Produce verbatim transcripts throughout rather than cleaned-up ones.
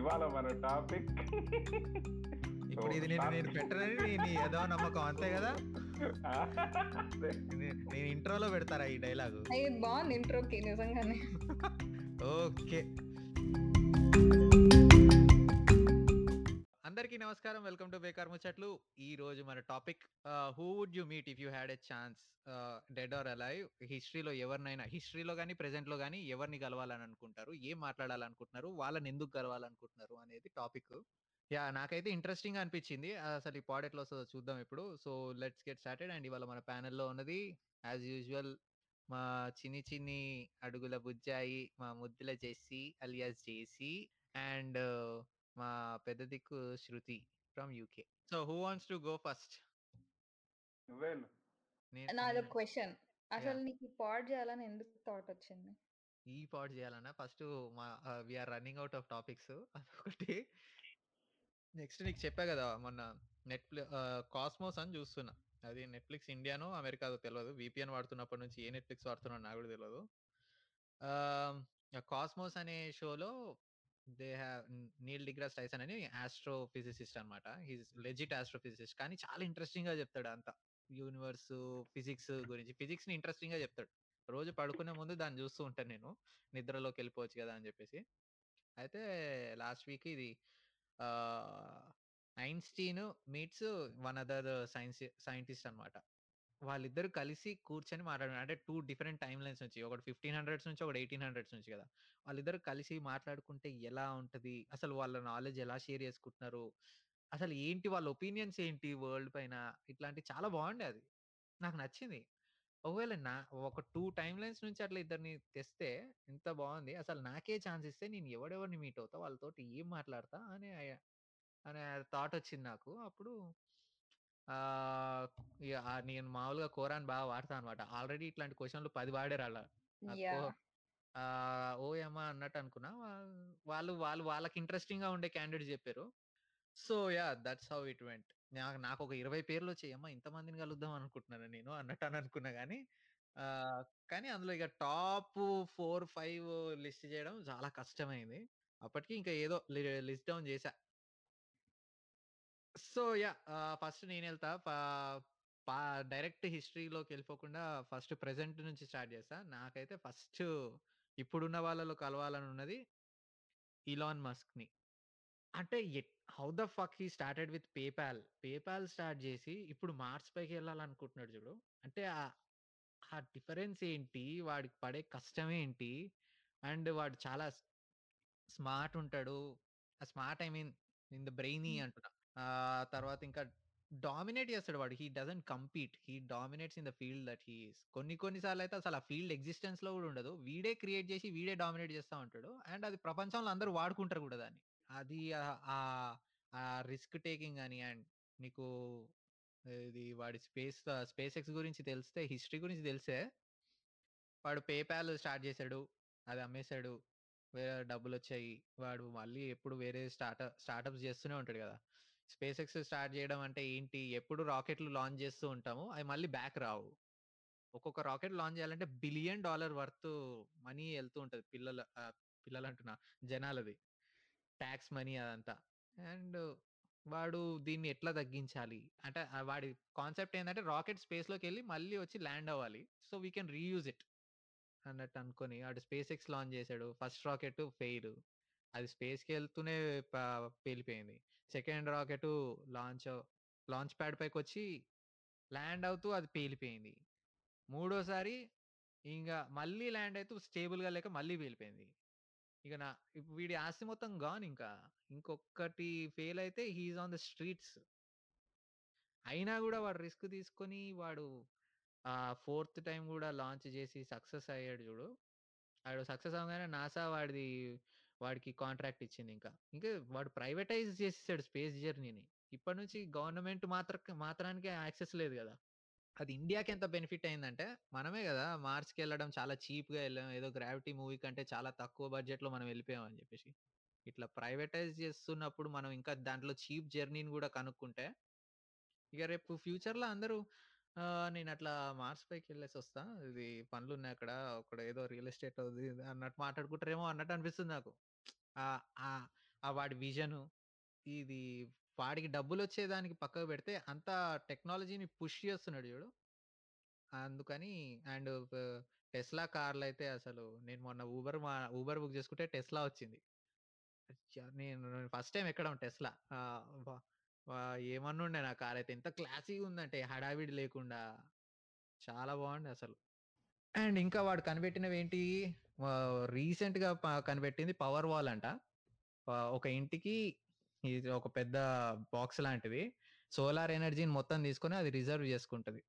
ఇవాళ మన టాపిక్ ఇప్పుడు ఇది నేను నేను పెట్టనని నీ ఏదో నమ్మకం అంతే కదా. నేను ఇంట్రోలో పెడతారా ఈ డైలాగు? బాగుంది ఇంట్రోకి నిజంగానే. ఓకే, అందరికీ నమస్కారం, వెల్కమ్ టు బేకార్ ముచ్చట్లు. ఈ రోజు మన topic who would you meet if you had a chance, dead or alive. హిస్టరీలో ఎవరినైనా, హిస్టరీలో కానీ ప్రెసెంట్లో కానీ ఎవరిని కలవాలని అనుకుంటారు, ఏం మాట్లాడాలనుకుంటున్నారు, వాళ్ళని ఎందుకు కలవాలనుకుంటున్నారు అనేది టాపిక్. యా, నాకైతే ఇంట్రెస్టింగ్ గా అనిపించింది. అసలు ఈ పాడ్ ఎట్లా వస్తుందో చూద్దాం ఇప్పుడు. So let's get started. And ఇవాళ మన ప్యానెల్లో ఉన్నది యాజ్ యూజువల్ మా చిన్ని చిన్ని అడుగుల బుజ్జాయి, మా ముద్దుల జెస్సీ అలియాస్ జేసీ, అండ్ మా పెద్ద దిక్కు Shruti from UK. So who wants to go first? నాది ఒక క్వశ్చన్, అసలు నీకు ఈ పాడ్ చేయాలని ఎందుకు థాట్ వచ్చింది? ఈ పాడ్ చేయాలన్నా ఫస్ట్ మా we are running out of topics అదొకటి. నెక్స్ట్ నీకు చెప్పా కదా మొన్న నెట్ఫ్లి కాస్మోస్ అని చూస్తున్నా, అది నెట్ఫ్లిక్స్ ఇండియాను అమెరికాతో తెలియదు. విపిఎన్ వాడుతున్నప్పటి నుంచి ఏ నెట్ఫ్లిక్స్ వాడుతున్నాను నాకు కూడా తెలియదు. కాస్మోస్ అనే షోలో they have Neil deGrasse Tyson అని ఆస్ట్రో ఫిజిసిస్ట్ అనమాట. హీజ్ లెజిట్ ఆస్ట్రో ఫిజిసిస్ట్, కానీ చాలా ఇంట్రెస్టింగ్గా చెప్తాడు అంతా యూనివర్స్ ఫిజిక్స్ గురించి. ఫిజిక్స్ని ఇంట్రెస్టింగ్గా చెప్తాడు. రోజు పడుకునే ముందు దాన్ని చూస్తూ ఉంటాను నేను, నిద్రలోకి వెళ్ళిపోవచ్చు కదా అని చెప్పేసి. అయితే లాస్ట్ వీక్ ఇది Einstein meets one other science scientist అనమాట. వాళ్ళిద్దరు కలిసి కూర్చొని మాట్లాడుకున్నారు, అంటే టూ డిఫరెంట్ టైమ్ లైన్స్ నుంచి, ఒకటి ఫిఫ్టీన్ హండ్రెడ్స్ నుంచి ఒకటి ఎయిటీన్ హండ్రెడ్స్ నుంచి కదా. వాళ్ళిద్దరు కలిసి మాట్లాడుకుంటే ఎలా ఉంటుంది, అసలు వాళ్ళ నాలెడ్జ్ ఎలా షేర్ చేసుకుంటున్నారు, అసలు ఏంటి వాళ్ళ ఒపీనియన్స్ ఏంటి వరల్డ్ పైన, ఇట్లాంటి చాలా బాగుండే. అది నాకు నచ్చింది. ఒకవేళ నా ఒక టూ టైమ్ లైన్స్ నుంచి అట్లా ఇద్దరిని తెస్తే ఎంత బాగుంది. అసలు నాకే ఛాన్స్ ఇస్తే నేను ఎవడెవరిని మీట్ అవుతా, వాళ్ళతో ఏం మాట్లాడతా అని అనే థాట్ వచ్చింది నాకు. అప్పుడు నేను మామూలుగా కోరాన్ బాగా వాడతా అనమాట. ఆల్రెడీ ఇట్లాంటి క్వశ్చన్లు పది వాడారు అలా, ఓయమ్మా అన్నట్టు అనుకున్నా. వాళ్ళు వాళ్ళు వాళ్ళకి ఇంట్రెస్టింగ్ గా ఉండే క్యాండిడేట్ చెప్పారు. So yeah, that's how it went. నాకు నాకు ఒక ఇరవై పేర్లు వచ్చాయమ్మా, ఇంతమందిని కలుద్దాం అనుకుంటున్నాను నేను అన్నట్టు అని అనుకున్నా. కానీ కానీ అందులో ఇక టాప్ ఫోర్ ఫైవ్ లిస్ట్ చేయడం చాలా కష్టమైంది. అప్పటికి ఇంకా ఏదో లిస్ట్ డౌన్ చేశా. సో యా, ఫస్ట్ నేను వెళ్తా డైరెక్ట్ హిస్టరీలోకి వెళ్ళిపోకుండా ఫస్ట్ ప్రెజెంట్ నుంచి స్టార్ట్ చేస్తా. నాకైతే ఫస్ట్ ఇప్పుడున్న వాళ్ళలో కలవాలని ఉన్నది ఇలాన్ మస్క్ని. అంటే how the fuck he started with PayPal PayPal start చేసి ఇప్పుడు మార్స్ పైకి వెళ్ళాలనుకుంటున్నాడు చూడు. అంటే ఆ డిఫరెన్స్ ఏంటి, వాడికి పడే కష్టం ఏంటి, అండ్ వాడు చాలా స్మార్ట్ ఉంటాడు. Smart I mean in the brainy అంటున్నా. తర్వాత ఇంకా డామినేట్ చేస్తాడు వాడు. He doesn't compete, he dominates in the field that he is. కొన్ని కొన్నిసార్లు అయితే అసలు ఆ ఫీల్డ్ ఎగ్జిస్టెన్స్లో కూడా ఉండదు, వీడే క్రియేట్ చేసి వీడే డామినేట్ చేస్తూ ఉంటాడు. అండ్ అది ప్రపంచంలో అందరూ వాడుకుంటారు కూడా దాన్ని. అది ఆ రిస్క్ టేకింగ్ అని. అండ్ నీకు ఇది వాడి స్పేస్ స్పేస్ ఎక్స్ గురించి తెలిస్తే, హిస్టరీ గురించి తెలిస్తే, వాడు పేపాల్ స్టార్ట్ చేశాడు, అది అమ్మేశాడు, వేరే డబ్బులు వచ్చాయి. వాడు మళ్ళీ ఎప్పుడు వేరే స్టార్టప్ స్టార్టప్స్ చేస్తూనే ఉంటాడు కదా. స్పేస్ ఎక్స్ స్టార్ట్ చేయడం అంటే ఏంటి, ఎప్పుడు రాకెట్లు లాంచ్ చేస్తూ ఉంటాము, అవి మళ్ళీ బ్యాక్ రావు. ఒక్కొక్క రాకెట్ లాంచ్ చేయాలంటే బిలియన్ డాలర్ వర్త్ మనీ వెళ్తూ ఉంటుంది. పిల్లల పిల్లలు అంటున్నా జనాలది, ట్యాక్స్ మనీ అదంతా. అండ్ వాడు దీన్ని ఎట్లా తగ్గించాలి అంటే, వాడి కాన్సెప్ట్ ఏంటంటే రాకెట్ స్పేస్లోకి వెళ్ళి మళ్ళీ వచ్చి ల్యాండ్ అవ్వాలి, so we can reuse it అన్నట్టు అనుకుని వాడు స్పేస్ ఎక్స్ లాంచ్ చేశాడు. ఫస్ట్ రాకెట్ ఫెయిల్, అది స్పేస్కి వెళ్తూనే పేలిపోయింది. Second rocket launch launch pad పైకి వచ్చి ల్యాండ్ అవుతూ అది పేలిపోయింది. మూడోసారి ఇంకా మళ్ళీ ల్యాండ్ అవుతూ స్టేబుల్గా లేక మళ్ళీ పేలిపోయింది. ఇక నా వీడి ఆస్తి మొత్తం గాన్. ఇంకా ఇంకొకటి ఫెయిల్ అయితే హీఈస్ ఆన్ ద స్ట్రీట్స్. అయినా కూడా వాడు రిస్క్ తీసుకొని వాడు ఫోర్త్ టైం కూడా లాంచ్ చేసి సక్సెస్ అయ్యాడు చూడు. వాడు సక్సెస్ అవగానే నాసా వాడిది వాడికి కాంట్రాక్ట్ ఇచ్చింది. ఇంకా ఇంకా వాడు ప్రైవేటైజ్ చేసేసాడు స్పేస్ జర్నీని. ఇప్పటి నుంచి గవర్నమెంట్ మాత్ర మాత్రానికి యాక్సెస్ లేదు కదా. అది ఇండియాకి ఎంత బెనిఫిట్ అయిందంటే, మనమే కదా మార్స్కి వెళ్ళడం చాలా చీప్గా వెళ్ళాం, ఏదో గ్రావిటీ మూవీ కంటే చాలా తక్కువ బడ్జెట్లో మనం వెళ్ళిపోయాం అని చెప్పేసి. ఇట్లా ప్రైవేటైజ్ చేస్తున్నప్పుడు మనం ఇంకా దాంట్లో చీప్ జర్నీని కూడా కనుక్కుంటే, ఇక రేపు ఫ్యూచర్లో అందరూ నేను అట్లా మార్స్ పైకి వెళ్ళేసి వస్తా, ఇది పనులు ఉన్నాయి అక్కడ, అక్కడ ఏదో రియల్ ఎస్టేట్ అవుతుంది అన్నట్టు మాట్లాడుకుంటారేమో అన్నట్టు అనిపిస్తుంది నాకు. ఆ వాడి విజను, ఇది వాడికి డబ్బులు వచ్చేదానికి పక్కకు పెడితే అంత టెక్నాలజీని పుష్ చేస్తున్నాడు చూడు. అందుకని అండ్ టెస్లా కార్లు అయితే అసలు నేను మొన్న ఊబర్ మా ఊబర్ బుక్ చేసుకుంటే టెస్లా వచ్చింది. అచ్చా, నేను ఫస్ట్ టైం ఎక్కడం టెస్లా. ఆ, వా- వా- ఏమన్నుండే నా కార్ అయితే ఎంత క్లాసీగా ఉందంటే హడావిడి లేకుండా చాలా బాగుంది అసలు. అండ్ ఇంకా వాడు కనిపెట్టినవి ఏంటి, రీసెంట్ గా ప- కనిపెట్టింది పవర్ వాల్ అంట. ఆ, ఒక ఇంటికి ఇది ఒక పెద్ద బాక్స్ లాంటిది, సోలార్ ఎనర్జీని మొత్తం తీసుకొని అది రిజర్వ్ చేసుకుంటది.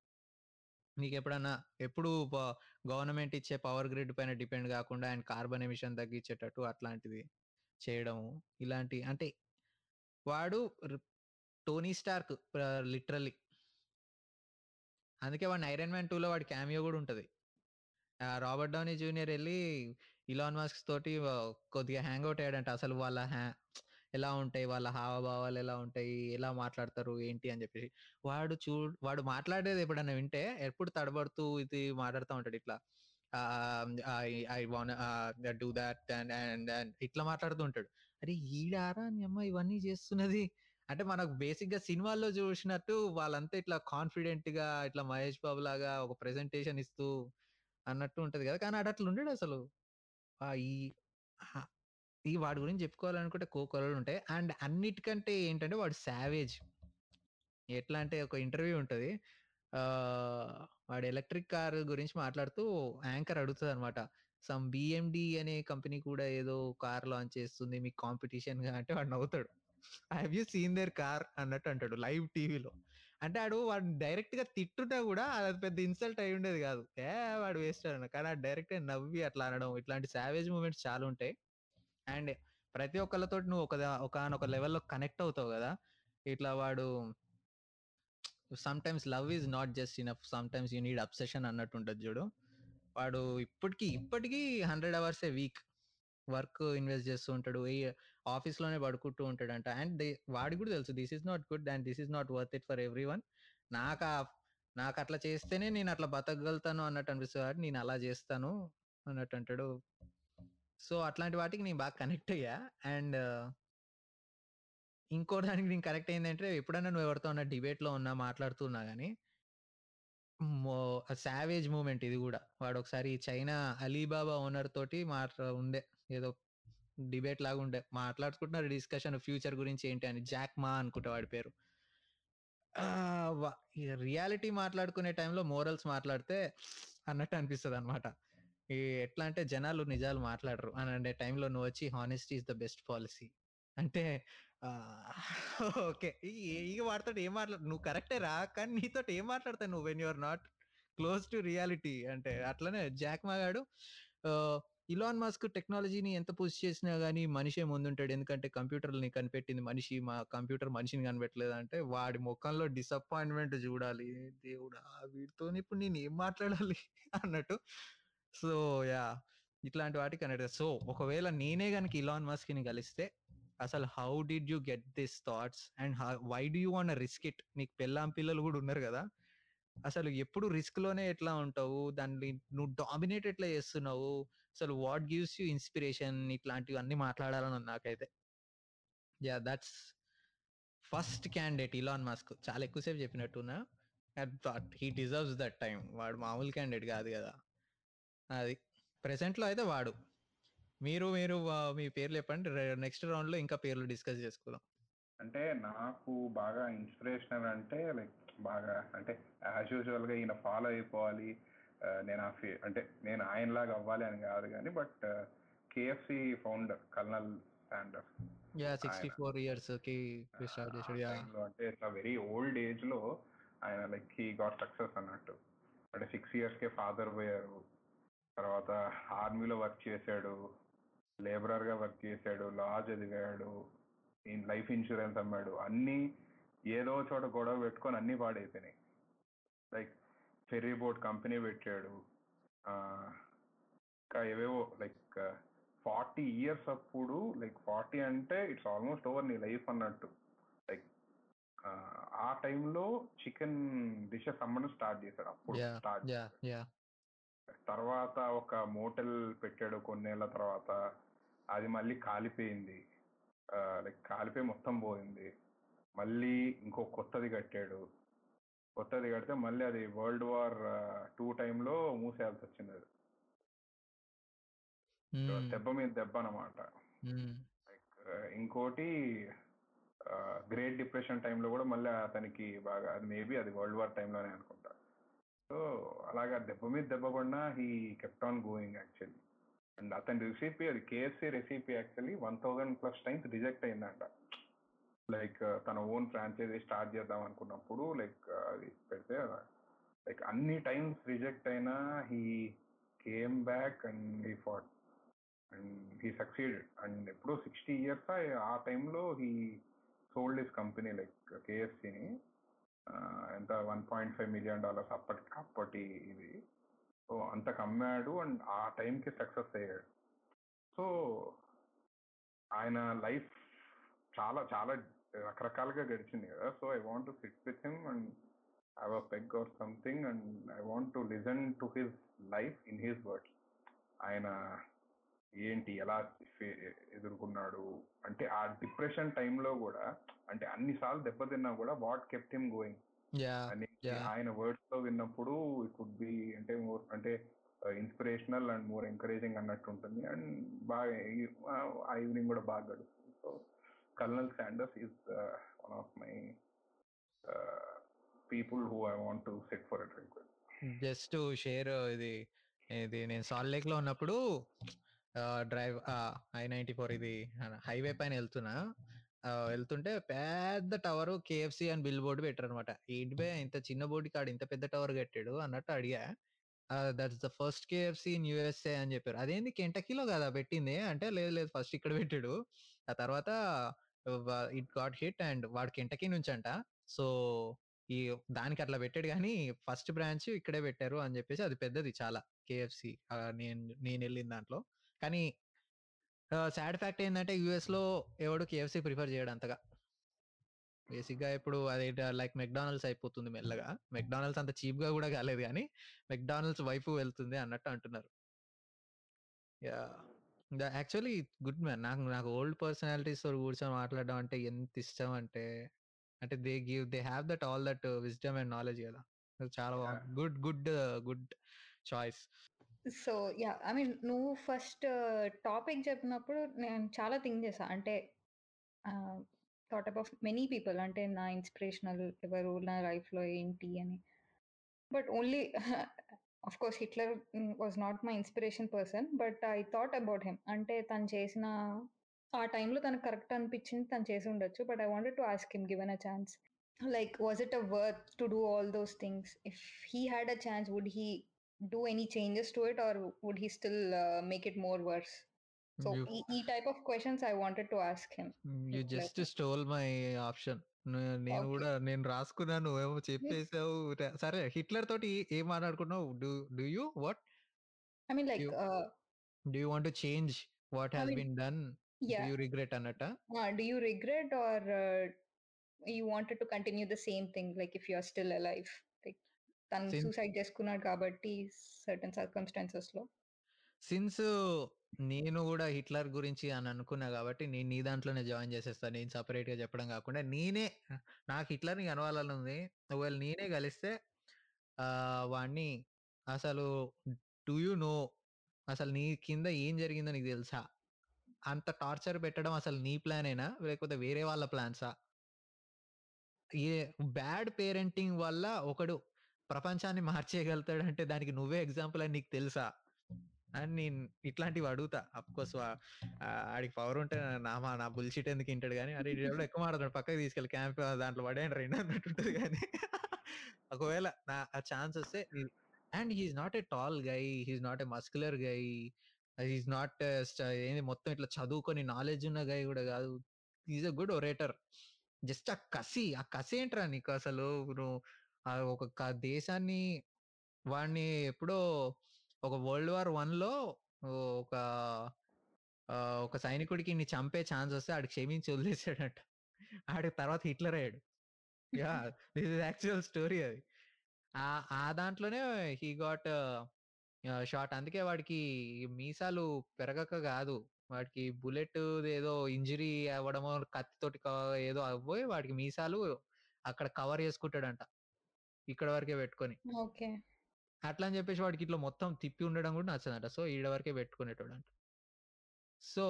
నీకు ఎప్పుడన్నా ఎప్పుడు గవర్నమెంట్ ఇచ్చే పవర్ గ్రిడ్ పైన డిపెండ్ కాకుండా అండ్ కార్బన్ ఎమిషన్ తగ్గించేటట్టు అట్లాంటిది చేయడము, ఇలాంటి అంటే వాడు రి- టోనీ స్టార్క్ లిటరల్లీ. అందుకే వాడిని ఐరన్ మ్యాన్ టూలో వాడి క్యామియో కూడా ఉంటుంది. ఆ రాబర్ట్ డౌనీ జూనియర్ వెళ్ళి ఇలాన్ మస్క్ తోటి ఆ, కొద్దిగా హ్యాంగ్ అవుట్ అయ్యాడంట. అసలు వాళ్ళ హ్యా ఎలా ఉంటాయి, వాళ్ళ హావభావాలు ఎలా ఉంటాయి, ఎలా మాట్లాడతారు ఏంటి అని చెప్పేసి. వాడు చూ వాడు మాట్లాడేది ఎప్పుడన్నా వింటే ఎప్పుడు తడబడుతూ ఇది మాట్లాడుతూ ఉంటాడు ఇట్లా, I want do that and and and ఇట్లా మాట్లాడుతూ ఉంటాడు. అరే ఈడారా నీ అమ్మ ఇవన్నీ చేస్తున్నది అంటే, మనకు బేసిక్ గా సినిమాల్లో చూసినట్టు వాళ్ళంతా ఇట్లా కాన్ఫిడెంట్ గా ఇట్లా మహేష్ బాబు లాగా ఒక ప్రెజెంటేషన్ ఇస్తూ అన్నట్టు ఉంటది కదా, కానీ ఆడు అట్లా ఉండడు అసలు. ఆ ఈ ఆ, ఈ వాడి గురించి చెప్పుకోవాలనుకుంటే కోకొలలు ఉంటాయి. అండ్ అన్నిటికంటే ఏంటంటే వాడు సావేజ్. ఎట్లా అంటే ఒక ఇంటర్వ్యూ ఉంటుంది, వాడు ఎలక్ట్రిక్ కార్ గురించి మాట్లాడుతూ యాంకర్ అడుగుతుంది అనమాట, సమ్ బిఎండి అనే కంపెనీ కూడా ఏదో కార్ లాంచ్ చేస్తుంది మీకు కాంపిటీషన్ గా అంటే, వాడు నవ్వుతాడు. Have you seen their car అన్నట్టు అంటాడు లైవ్ టీవీలో. అంటే ఆడు వాడు డైరెక్ట్ గా తిట్టున్నా కూడా అది పెద్ద ఇన్సల్ట్ అయి ఉండేది కాదు, ఏ వాడు వేస్ట్ అన్న, కానీ ఆ డైరెక్ట్ నవ్వి అట్లా అనడం, ఇట్లాంటి సావేజ్ మూమెంట్స్ చాలా ఉంటాయి. అండ్ ప్రతి ఒక్కళ్ళతో నువ్వు ఒక ఒకనొక లెవెల్లో కనెక్ట్ అవుతావు కదా ఇట్లా. వాడు sometimes love is not just enough, sometimes you need obsession అన్నట్టు ఉంటుంది చూడు. వాడు ఇప్పటికి ఇప్పటికీ hundred hours a week work invest చేస్తూ ఉంటాడు, ఏ ఆఫీస్లోనే పడుకుంటూ ఉంటాడంట. అండ్ దే వాడికి కూడా తెలుసు this is not good and this is not worth it for everyone. నాకు ఆ- నాకు అట్లా చేస్తేనే నేను అట్లా బతకగలుగుతాను అన్నట్టు అనిపిస్తుంది, కాబట్టి నేను అలా చేస్తాను అన్నట్టు అంటాడు. సో అట్లాంటి వాటికి నేను బాగా కనెక్ట్ అయ్యా. అండ్ ఇంకో దానికి నేను కనెక్ట్ అయిందంటే, ఎప్పుడైనా నువ్వు ఎవరితో ఉన్న డిబేట్లో ఉన్నా మాట్లాడుతున్నా కానీ సావేజ్ మూమెంట్ ఇది కూడా. వాడు ఒకసారి చైనా అలీబాబా ఓనర్ తోటి మాట్లా ఉండే ఏదో డిబేట్ లాగా ఉండే మాట్లాడుకుంటున్నారు, డిస్కషన్ ఫ్యూచర్ గురించి ఏంటి అని, జాక్ మా అనుకుంటా వాడి పేరు. రియాలిటీ మాట్లాడుకునే టైంలో మోరల్స్ మాట్లాడితే అన్నట్టు అనిపిస్తుంది అనమాట. ఎట్లా అంటే జనాలు నిజాలు మాట్లాడరు అని అంటే టైంలో నువ్వు వచ్చి honesty is the best policy అంటే ఓకే ఇక వాడితో ఏం మాట్లా నువ్వు కరెక్టే రా, కానీ నీతో ఏం మాట్లాడతావు నువ్వు when you're not close to reality అంటే. అట్లనే జాక్ మాగాడు ఇలాన్ మాస్క్ టెక్నాలజీని ఎంత పుష్ చేసినా కానీ మనిషే ముందుంటాడు, ఎందుకంటే కంప్యూటర్ని కనిపెట్టింది మనిషి, మా కంప్యూటర్ మనిషిని కనిపెట్టలేదు అంటే వాడి ముఖంలో డిసప్పాయింట్మెంట్ చూడాలి, దేవుడా వీడితో ఇప్పుడు నేను ఏం మాట్లాడాలి అన్నట్టు. సో యా ఇట్లాంటి వాటికి అనేది. సో ఒకవేళ నేనే కనుక ఇలాన్ మస్క్ని కలిస్తే అసలు how did you get this thoughts and why do you want risk it, నీకు పెళ్ళాం పిల్లలు కూడా ఉన్నారు కదా, అసలు ఎప్పుడు రిస్క్ లోనే ఎట్లా ఉంటావు, దాన్ని నువ్వు డామినేట్ ఎట్లా చేస్తున్నావు, అసలు వాట్ గివ్స్ యూ ఇన్స్పిరేషన్, ఇట్లాంటివన్నీ మాట్లాడాలని ఉంది నాకైతే. Yeah that's first candidate Elon Musk. చాలా ఎక్కువసేపు చెప్పినట్టున్నా, but he deserves that time. వాడు మామూలు క్యాండిడేట్ కాదు కదా, అది ప్రెసెంట్లో అయితే వాడు. మీరు మీరు ఆ, మీ పేర్లు చెప్పండి, నెక్స్ట్ రౌండ్లో ఇంకా పేర్లు డిస్కస్ చేసుకుందాం. అంటే నాకు బాగా ఇన్స్పిరేషనల్ అంటే లైక్ బాగా అంటే యాజ్ యూజువల్ గా ఈయన ఫాలో అయిపోవాలి, ఆ, నేను ఆ ఫీ అంటే నేను ఆయనలాగా అవ్వాలి అని కాదు కానీ but KFC founder colonel Sanders yeah sixty ఆయన ఫోర్ ఇయర్స్కి స్టార్ట్ ఆ చేశాడు. యా time లో అంటే ఇట్లా వెరీ ఓల్డ్ ఏజ్ లో ఆయన లైక్ హీ గాట్ సక్సెస్ అన్నట్టు. అంటే సిక్స్ ఇయర్స్ కే ఫాదర్ పోయారు, తర్వాత ఆర్మీలో వర్క్ చేశాడు, లేబరర్ గా వర్క్ చేశాడు, లా చదివాడు, లైఫ్ ఇన్సూరెన్స్ అమ్మాడు, అన్ని ఏదో చోట గొడవ పెట్టుకొని అన్ని పాడైపోయినాయి. లైక్ ఫెర్రీ బోట్ కంపెనీ పెట్టాడు, ఆ, ఇంకా ఏవేవో లైక్ ఫార్టీ ఇయర్స్ అప్పుడు లైక్ ఫార్టీ అంటే ఇట్స్ ఆల్మోస్ట్ ఓవర్ నీ లైఫ్ అన్నట్టు. లైక్ ఆ టైంలో చికెన్ డిషెస్ అమ్మడం స్టార్ట్ చేశాడు, అప్పుడు యా స్టార్ట్ యా యా తర్వాత ఒక మోటల్ పెట్టాడు కొన్నేళ్ల తర్వాత. అది మళ్ళీ కాలిపోయింది, లైక్ కాలిపోయి మొత్తం పోయింది. మళ్ళీ ఇంకో కొత్తది కట్టాడు. కొత్తది కడితే మళ్ళీ అది వరల్డ్ వార్ టూ టైంలో మూసేయాల్సి వచ్చింది. అది దెబ్బ మీద దెబ్బ అన్నమాట. లైక్ ఇంకోటి గ్రేట్ డిప్రెషన్ టైంలో కూడా మళ్ళీ అతనికి బాగా, అది మేబీ అది వరల్డ్ వార్ టైంలోనే అనుకుంటా. సో అలాగా దెబ్బ మీద దెబ్బ పడినా he kept on going actually. And అతని రెసిపీ, అది KFC recipe actually one thousand plus times reject అయిందంట. లైక్ తన ఓన్ ఫ్రాంచైజీ స్టార్ట్ చేద్దాం అనుకున్నప్పుడు లైక్ అది పెడితే లైక్ అన్ని టైమ్స్ రిజెక్ట్ అయినా he came back and he fought and he succeeded. And ఎప్పుడో సిక్స్టీ ఇయర్స్ ఆ టైంలో he sold his company like కేఎఫ్సీని, ఎంత one point five million dollars అప్పటికి అప్పటి ఇది. సో అంతకు అమ్మాడు అండ్ ఆ టైంకి సక్సెస్ అయ్యాడు. సో ఆయన లైఫ్ చాలా చాలా రకరకాలుగా గడిచింది కదా. So I want to sit with him and have a peg or something and I want to listen to his life in his words. ఆయన ఏంటి, ఎలా ఎదుర్కొన్నాడు అంటే ఆ డిప్రెషన్ టైంలో కూడా, అంటే అన్నిసార్లు దెబ్బతిన్నా కూడా వాట్ కెప్ట్ హిమ్ గోయింగ్ అని ఆయన వర్డ్స్ లో విన్నప్పుడు ఇట్ వుడ్ బి అంటే మోర్ అంటే ఇన్స్పిరేషనల్ అండ్ మోర్ ఎంకరేజింగ్ అన్నట్టు ఉంటుంది. అండ్ బాగా ఆ ఈవినింగ్ కూడా బాగా గడుస్తుంది. So Colonel Sanders is uh, one of my uh, people who I want to sit for a drink with. Just to share ఇది ఇది నేను సాల్ట్ లేక్ లో ఉన్నప్పుడు డ్రైవ్ ఐ నైన్టీ ఫోర్ ఇది హైవే పైన వెళ్తున్నా, వెళ్తుంటే పెద్ద టవర్ కేఎఫ్సి అని బిల్ బోర్డు పెట్టారు అనమాట. ఏంటి బే ఇంత చిన్న బోర్డుకి ఆడు ఇంత పెద్ద టవర్ కట్టాడు అన్నట్టు అడిగా. That's the first KFC in USA అని చెప్పారు. అదేంది కెంటకీలో కదా పెట్టింది అంటే, లేదు లేదు ఫస్ట్ ఇక్కడ పెట్టాడు, ఆ తర్వాత ఇట్ గాట్ హిట్ అండ్ వాడు కెంటకీ నుంచి అంట, సో ఈ దానికి అట్లా పెట్టాడు కానీ ఫస్ట్ బ్రాంచ్ ఇక్కడే పెట్టారు అని చెప్పేసి. అది పెద్దది చాలా కేఎఫ్సి నేను నేను వెళ్ళిన దాంట్లో. కానీ సాడ్ ఫ్యాక్ట్ ఏంటంటే యూఎస్ లో ఎవడు కేఎఫ్సి ప్రిఫర్ చేయడం అంతగా. బేసిక్గా ఇప్పుడు అది లైక్ మెక్డానల్డ్స్ అయిపోతుంది మెల్లగా. మెక్డానల్డ్స్ అంత చీప్గా కూడా కాలేదు కానీ మెక్డానల్డ్స్ వైపు వెళ్తుంది అన్నట్టు అంటున్నారు. Yeah actually good man. నాకు నాకు ఓల్డ్ పర్సనాలిటీస్తో కూర్చొని మాట్లాడడం అంటే ఎంత ఇష్టం అంటే, అంటే they give they have that all that wisdom and knowledge కదా. చాలా good good good choice. So yeah I mean నువ్వు ఫస్ట్ టాపిక్ చెప్పినప్పుడు నేను చాలా థింక్ చేసా, అంటే thought about many people ante na inspirational evaru na life lo enti ani, but only of course Hitler was not my inspiration person, but I thought about him ante tan chesina aa time lo tan correct anpichindi tan chesi undachu, but I wanted to ask him, given a chance, like was it a worth to do all those things? If he had a chance, would he do any changes to it or would he still uh, make it more worse? So e, e type of questions I wanted to ask him. You just like, stole my option. నేను కూడా నేను రాసుకున్నాను, నువ్వేమో చెప్పేసావు. సరే Hitler తోటి ఏం మాట్లాడుకున్నావు? do do you what I mean like do you, uh, do you want to change what has I mean, been done? Yeah. Do you regret anata? Yeah, do you regret or uh, you wanted to continue the same thing like if you are still alive? Like tan suicide చేసుకున్నాడు కాబట్టి certain circumstances lo since uh, నేను కూడా Hitler గురించి అని అనుకున్నా కాబట్టి నేను నీ దాంట్లోనే జాయిన్ చేసేస్తాను. నేను సపరేట్ గా చెప్పడం కాకుండా నేనే, నాకు హిట్లర్ని కలవాలని ఉంది. ఒకవేళ నేనే కలిస్తే వాడిని అసలు డూ యూ నో అసలు నీ కింద ఏం జరిగిందో నీకు తెలుసా, అంత టార్చర్ పెట్టడం అసలు నీ ప్లాన్ అయినా లేకపోతే వేరే వాళ్ళ ప్లాన్సా, ఏ బ్యాడ్ పేరెంటింగ్ వల్ల ఒకడు ప్రపంచాన్ని మార్చేయగలుగుతాడంటే దానికి నువ్వే ఎగ్జాంపుల్ అని నీకు తెలుసా అని నేను ఇట్లాంటివి అడుగుతా. అఫ్కోర్స్ ఆడికి పవర్ ఉంటే నా నా బుల్షిట్ ఎందుకు వింటాడు కానీ అరే ఎవడో ఎక్కువ మాట్లాడు పక్కకి తీసుకెళ్ళి క్యాంప్ దాంట్లో పడేయండి రెండు అన్నట్టు ఉంటుంది. కానీ ఒకవేళ నా ఆ ఛాన్స్ వస్తే, and he's not a tall guy, he's not a muscular guy, he's not ఏంది మొత్తం ఇట్లా చదువుకొని నాలెడ్జ్ ఉన్న గై కూడా కాదు. Is a good orator. Just ఆ కసి, ఆ కసి ఏంట్రా నీకు అసలు? నువ్వు ఒక దేశాన్ని వాడిని ఎప్పుడో ఒక వరల్డ్ వార్ వన్ లో ఒక ఒక సైనికుడికి నీ చంపే ఛాన్స్ వస్తే ఆడికి క్షమించి వదిలేసాడంట. ఆడి తర్వాత హిట్లర్ అయ్యాడు. Yeah this is actual story. అది ఆ దాంట్లోనే హీ గాట్ షార్ట్. అందుకే వాడికి మీసాలు పెరగక కాదు, వాడికి బుల్లెట్ ఏదో ఇంజరీ అవ్వడమో కత్తితోటి ఏదో అవ్వబోయి వాడికి మీసాలు అక్కడ కవర్ చేసుకుంటాడంట ఇక్కడ వరకే పెట్టుకొని. అట్లా అని చెప్పేసి వాడికి ఇట్లా మొత్తం తిప్పి ఉండడం కూడా నచ్చదంట. సో ఈడ వరకే పెట్టుకునేటోడు అంట. సో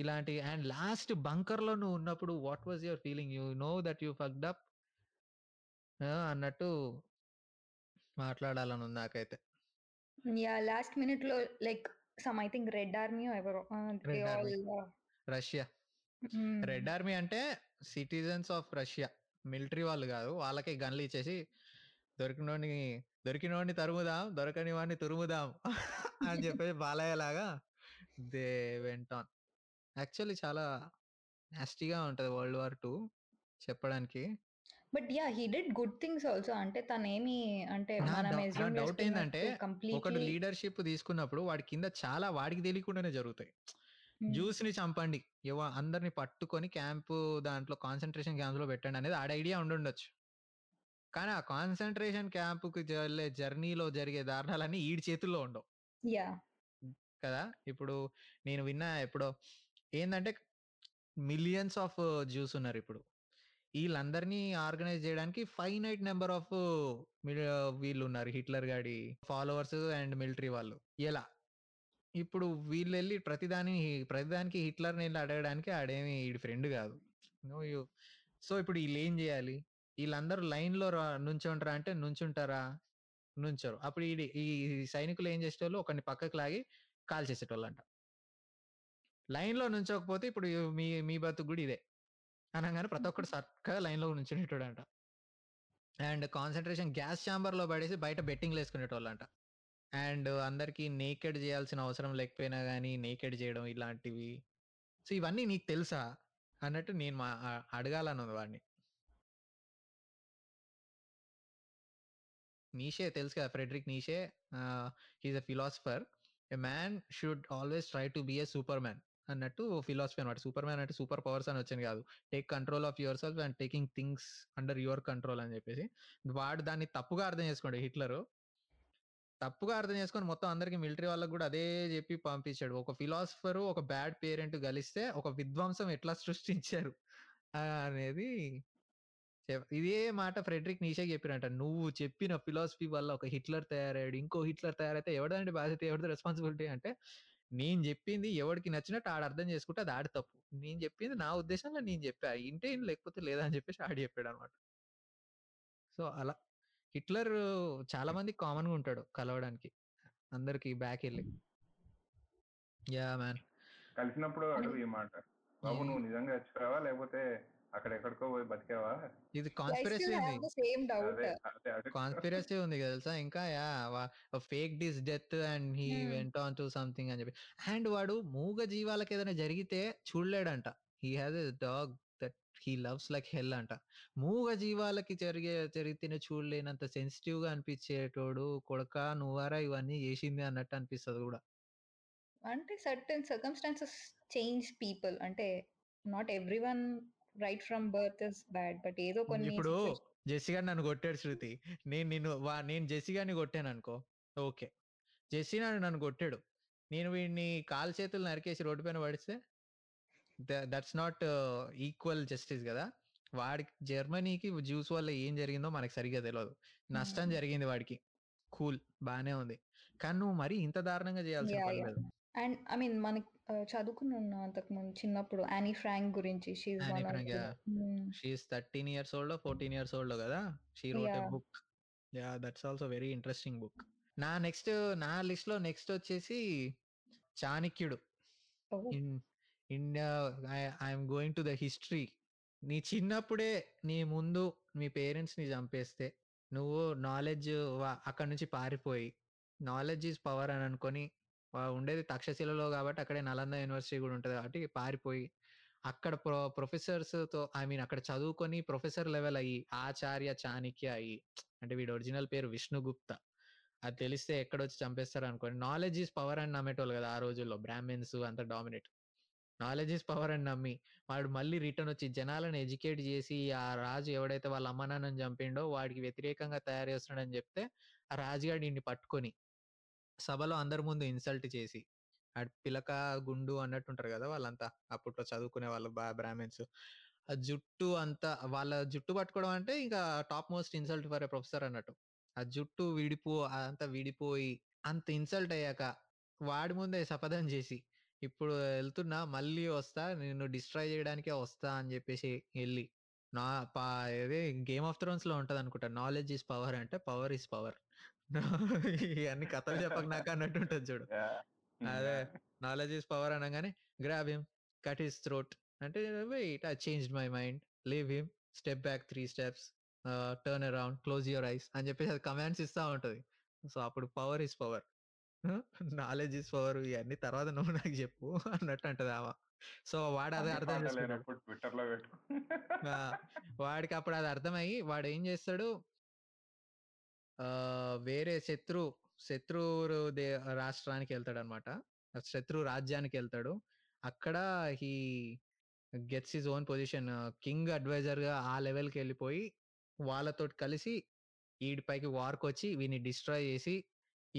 ఇలాంటి. అండ్ లాస్ట్ బంకర్ లో నువ్వు ఉన్నప్పుడు what was your feeling, you know that you fucked up అన్నట్టు మాట్లాడాలను నాకైతే. యా లాస్ట్ మినిట్ లో like some I think red army ఎవరో, రష్యా రెడ్ ఆర్మీ అంటే సిటిజన్స్ ఆఫ్ రష్యా, మిలిటరీ వాళ్ళు కాదు, వాళ్ళకే గన్లు ఇచ్చేసి దొరికినోడిని దొరికినోడిని తరుముదాం దొరకని వాడిని తురుముదాం అని చెప్పేసి బాలయ్య లాగా దే వెంట్ ఆన్. యాక్చువల్లీ చాలా నాస్టీగా ఉంటది వరల్డ్ వార్ టూ చెప్పడానికి. But yeah he did good things also. అంటే తను ఏమి అంటే డౌట్ ఏంటంటే ఒకటి లీడర్షిప్ తీసుకున్నప్పుడు వాడి కింద చాలా వాడికి తెలియకుండానే జరుగుతాయి. జ్యూస్ ని చంపండి, ఎవ అందరిని పట్టుకొని క్యాంప్ దాంట్లో కాన్సన్ట్రేషన్ క్యాంప్ లో పెట్టండి అనేది ఆడ ఐడియా ఉండుండొచ్చు, కానీ ఆ కాన్సన్ట్రేషన్ క్యాంప్ కు వెళ్ళే జర్నీలో జరిగే దారుణాలన్నీ ఈడి చేతుల్లో ఉండవు కదా. ఇప్పుడు నేను విన్నా ఎప్పుడో ఏంటంటే మిలియన్స్ ఆఫ్ జ్యూస్ ఉన్నారు ఇప్పుడు, వీళ్ళందరినీ ఆర్గనైజ్ చేయడానికి ఫైనైట్ నెంబర్ ఆఫ్ వీళ్ళు ఉన్నారు, హిట్లర్ గాడి ఫాలోవర్స్ అండ్ మిలిటరీ వాళ్ళు. ఎలా ఇప్పుడు వీళ్ళు వెళ్ళి ప్రతిదాని ప్రతిదానికి హిట్లర్ని వెళ్ళి అడగడానికి ఆడేమి వీడి ఫ్రెండ్ కాదు. సో ఇప్పుడు వీళ్ళు ఏం చేయాలి, వీళ్ళందరూ లైన్లో నుంచుంటారా అంటే నుంచుంటారా, నుంచరు. అప్పుడు ఈ ఈ సైనికులు ఏం చేసేవాళ్ళు, ఒకరిని పక్కకు లాగి కాల్ చేసేటోళ్ళు అంట. లైన్లో నుంచోకపోతే ఇప్పుడు మీ మీ బతుకు కూడా ఇదే అనగానే ప్రతి ఒక్కరు సర్గా లైన్లో నుంచునేటోడు అంట. అండ్ కాన్సన్ట్రేషన్ గ్యాస్ ఛాంబర్లో పడేసి బయట బెట్టింగ్లు వేసుకునేటోళ్ళు అంట. అండ్ అందరికీ నేకెడ్ చేయాల్సిన అవసరం లేకపోయినా కానీ నేకెడ్ చేయడం ఇలాంటివి. సో ఇవన్నీ నీకు తెలుసా అన్నట్టు నేను మా అడగాలన్నది వాడిని. నీషే తెలుసు కదా, Friedrich Nietzsche, he's a philosopher. A man should always try to be a super man అన్నట్టు ఫిలాసఫీ అనమాట. సూపర్ మ్యాన్ అంటే సూపర్ పవర్స్ అని వచ్చింది కాదు, take control of yourself and taking things under your control అని చెప్పేసి. వాడు దాన్ని తప్పుగా అర్థం చేసుకోండి, హిట్లరు తప్పుగా అర్థం చేసుకొని మొత్తం అందరికి మిలిటరీ వాళ్ళకు కూడా అదే చెప్పి పంపించాడు. ఒక ఫిలాసఫరు ఒక బ్యాడ్ పేరెంట్ కలిస్తే ఒక విధ్వంసం ఎట్లా సృష్టించారు అనేది. ఇదే మాట ఫ్రెడరిక్ నీషే చెప్పినట్ట, నువ్వు చెప్పిన ఫిలాసఫీ వల్ల ఒక హిట్లర్ తయారయ్యాడు, ఇంకో హిట్లర్ తయారైతే ఎవడంటే బాధ్యత, ఎవరిది రెస్పాన్సిబిలిటీ అంటే, నేను చెప్పింది ఎవరికి నచ్చినట్టు ఆడ అర్థం చేసుకుంటే అది ఆడి తప్పు, నేను చెప్పింది నా ఉద్దేశంలో నేను చెప్పా, ఇంటే ఏం లేకపోతే లేదా అని చెప్పేసి ఆడి చెప్పాడు అనమాట. సో అలా హిట్లర్ చాలా మంది కామన్గా ఉంటాడు కలవడానికి, అందరికి బ్యాక్ వెళ్ళి. యా మ్యాన్ కలిసినప్పుడు అడుగు ఈ మాట, బాబు నువ్వు నిజంగా చచ్చిపోయావా లేకపోతే అక్కడెక్కడికో పోయి బతికావా. ఇది కాన్స్పిరసీ ఉంది, కాన్స్పిరసీ ఉంది తెలుసా. ఇంకా fake this death and he went on to something అని చెప్పి. అండ్ వాడు మూగ జీవాలకు ఏదైనా జరిగితే చూడలేడంట, he has a dog that he loves like hell అంట. మూగ జీవాలకి జరిగే జరిగితేనే చూడలేనంత సెన్సిటివ్ గా అనిపించేటోడు కొడక నువ్వారా ఇవన్నీ చేసింది అన్నట్టు అనిపిస్తుంది కూడా. అంటే సర్టెన్ సర్కమ్స్టాన్సెస్ చేంజ్ పీపుల్, అంటే not everyone right from birth is bad, but ఏదో కొన్ని. ఇప్పుడు జెస్సీ గారు నన్ను కొట్టాడు శృతి, నేను నిన్ను నేను జెస్సీ గారిని కొట్టాను అనుకో, ఓకే జెస్సీ గారు నన్ను కొట్టాడు, నేను వీడిని కాలు చేతులు నరికేసి రోడ్డు పైన పడిస్తే దట్స్ నాట్ ఈక్వల్ జస్టిస్ కదా. వాడికి జర్మనీకి జ్యూస్ వల్ల ఏం జరిగిందో మనకు సరిగ్గా తెలియదు, నష్టం జరిగింది వాడికి, కూల్ బానే ఉంది, కానీ నువ్వు మరి ఇంత దారుణంగా చేయాల్సిన పని లేదు. అండ్ ఐ మీన్ మనకి చదువుకుని ఉన్న అంతకుముందు చిన్నప్పుడు యానీ ఫ్రాంక్ గురించి, thirteen years old fourteen years old కదా, she wrote a book. Yeah that's also very interesting book. నా నెక్స్ట్ నా లిస్ట్ లో నెక్స్ట్ వచ్చేసి చాణక్యుడు. I'm going to the history. నీ చిన్నప్పుడే నీ ముందు మీ పేరెంట్స్ని చంపేస్తే నువ్వు నాలెడ్జ్ అక్కడ నుంచి పారిపోయి నాలెడ్జ్ ఈజ్ పవర్ అని అనుకొని ఉండేది తక్షశిలలో కాబట్టి అక్కడే నలంద యూనివర్సిటీ కూడా ఉంటుంది కాబట్టి పారిపోయి అక్కడ ప్రొ ప్రొఫెసర్స్తో ఐ మీన్ అక్కడ చదువుకొని ప్రొఫెసర్ లెవెల్ అయ్యి ఆచార్య చాణక్య అయ్యి, అంటే వీడి ఒరిజినల్ పేరు విష్ణుగుప్త, అది తెలిస్తే ఎక్కడొచ్చి చంపేస్తారు అనుకోండి. నాలెడ్జ్ ఈజ్ పవర్ అని నమ్మేటోళ్ళు కదా ఆ రోజుల్లో, బ్రాహ్మిన్స్ అంత డామినేట్. నాలెడ్జ్ ఈజ్ పవర్ అని నమ్మి వాడు మళ్ళీ రిటర్న్ వచ్చి జనాలను ఎడ్యుకేట్ చేసి ఆ రాజు ఎవడైతే వాళ్ళ అమ్మ నాన్నని చంపిండో వాడికి వ్యతిరేకంగా తయారు చేస్తున్నాడని చెప్తే ఆ రాజుగాడు వీడిని పట్టుకొని సభలో అందరి ముందు ఇన్సల్ట్ చేసి ఆ పిలక గుండు అన్నట్టు ఉంటారు కదా వాళ్ళంతా, అప్పట్లో చదువుకునే వాళ్ళు బ్రాహ్మిన్స్. ఆ జుట్టు అంతా, వాళ్ళ జుట్టు పట్టుకోవడం అంటే ఇంకా top most insult for a professor అన్నట్టు. ఆ జుట్టు విడిపో అంత విడిపోయి అంత ఇన్సల్ట్ అయ్యాక వాడి ముందే శపథం చేసి, ఇప్పుడు వెళ్తున్నా మళ్ళీ వస్తా నిన్ను డిస్ట్రాయ్ చేయడానికే వస్తా అని చెప్పేసి వెళ్ళి, నా పా ఏది గేమ్ ఆఫ్ థ్రోన్స్ లో ఉంటది అనుకుంటా, నాలెడ్జ్ ఈజ్ పవర్ అంటే పవర్ ఈజ్ పవర్, అన్ని కథలు చెప్పక నాకు అన్నట్టు ఉంటుంది చూడు. అదే నాలెడ్జ్ ఈజ్ పవర్ అనగానే grab him cut his throat అంటే wait I changed my mind, leave him, step back three steps, turn around, close your eyes అని చెప్పేసి అది కమాండ్స్ ఇస్తా ఉంటది. సో అప్పుడు power is power, knowledge is power, ఇవన్నీ తర్వాత నువ్వు నాకు చెప్పు అన్నట్టు అంటది ఆవా. సో వాడు అది అర్థం చేసుకున్నాడు, వాడికి అప్పుడు అది అర్థమయ్యి వాడు ఏం చేస్తాడు, ఆ వేరే శత్రు శత్రు దే రాష్ట్రానికి వెళ్తాడు అనమాట, శత్రు రాజ్యానికి వెళ్తాడు. అక్కడ he gets his own position, king advisor గా ఆ లెవెల్కి వెళ్ళిపోయి వాళ్ళతో కలిసి వీడిపైకి వార్కి వచ్చి వీని డిస్ట్రాయ్ చేసి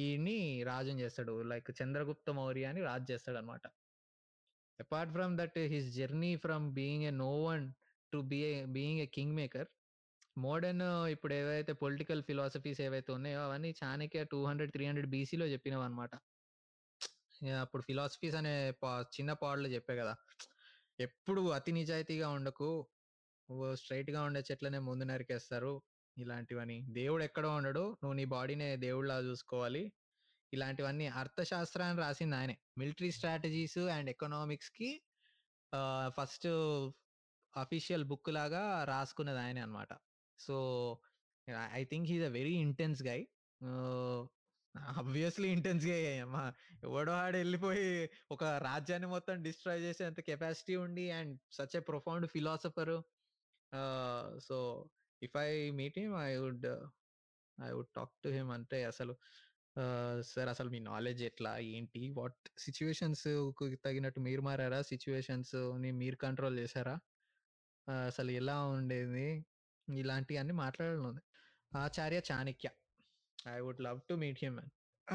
ఈయన్ని రాజ్యం చేస్తాడు, లైక్ చంద్రగుప్త మౌర్య అని రాజ్ చేస్తాడు అనమాట. Apart from that his journey from being a no one to be being a king maker, modern ఇప్పుడు ఏవైతే పొలిటికల్ ఫిలాసఫీస్ ఏవైతే ఉన్నాయో అవన్నీ Chanakya two hundred three hundred బీసీలో చెప్పినవి అనమాట. అప్పుడు ఫిలాసఫీస్ అనే చిన్న పాడ్లో చెప్పే కదా, ఎప్పుడు అతి నిజాయితీగా ఉండకు, స్ట్రైట్ గా ఉండే చెట్లనే ముందు నరికేస్తారు ఇలాంటివని, దేవుడు ఎక్కడో ఉండడు నువ్వు నీ బాడీనే దేవుడిలా చూసుకోవాలి, ఇలాంటివన్నీ అర్థశాస్త్రాన్ని రాసింది ఆయనే. మిలిటరీ స్ట్రాటజీస్ అండ్ ఎకనామిక్స్ కి ఫస్ట్ అఫీషియల్ బుక్ లాగా రాసుకున్నది ఆయనే అనమాట. So I think he's a very intense guy, obviously intense guy, మా ఎవడో ఆడ వెళ్ళిపోయి ఒక రాజ్యాన్ని మొత్తం డిస్ట్రాయ్ చేసేంత కెపాసిటీ ఉండి and such a profound philosopher. So if I meet him I would I would talk to him, అంటే అసలు సార్ అసలు మీ నాలెడ్జ్ ఎట్లా ఏంటి, వాట్ సిచ్యువేషన్స్ తగినట్టు మీరు మారారా, సిచ్యువేషన్స్ ని మీరు కంట్రోల్ చేశారా, అసలు ఎలా ఉండేది, ఇలాంటివి అన్ని మాట్లాడాలి. Acharya Chanakya, I would love to meet him.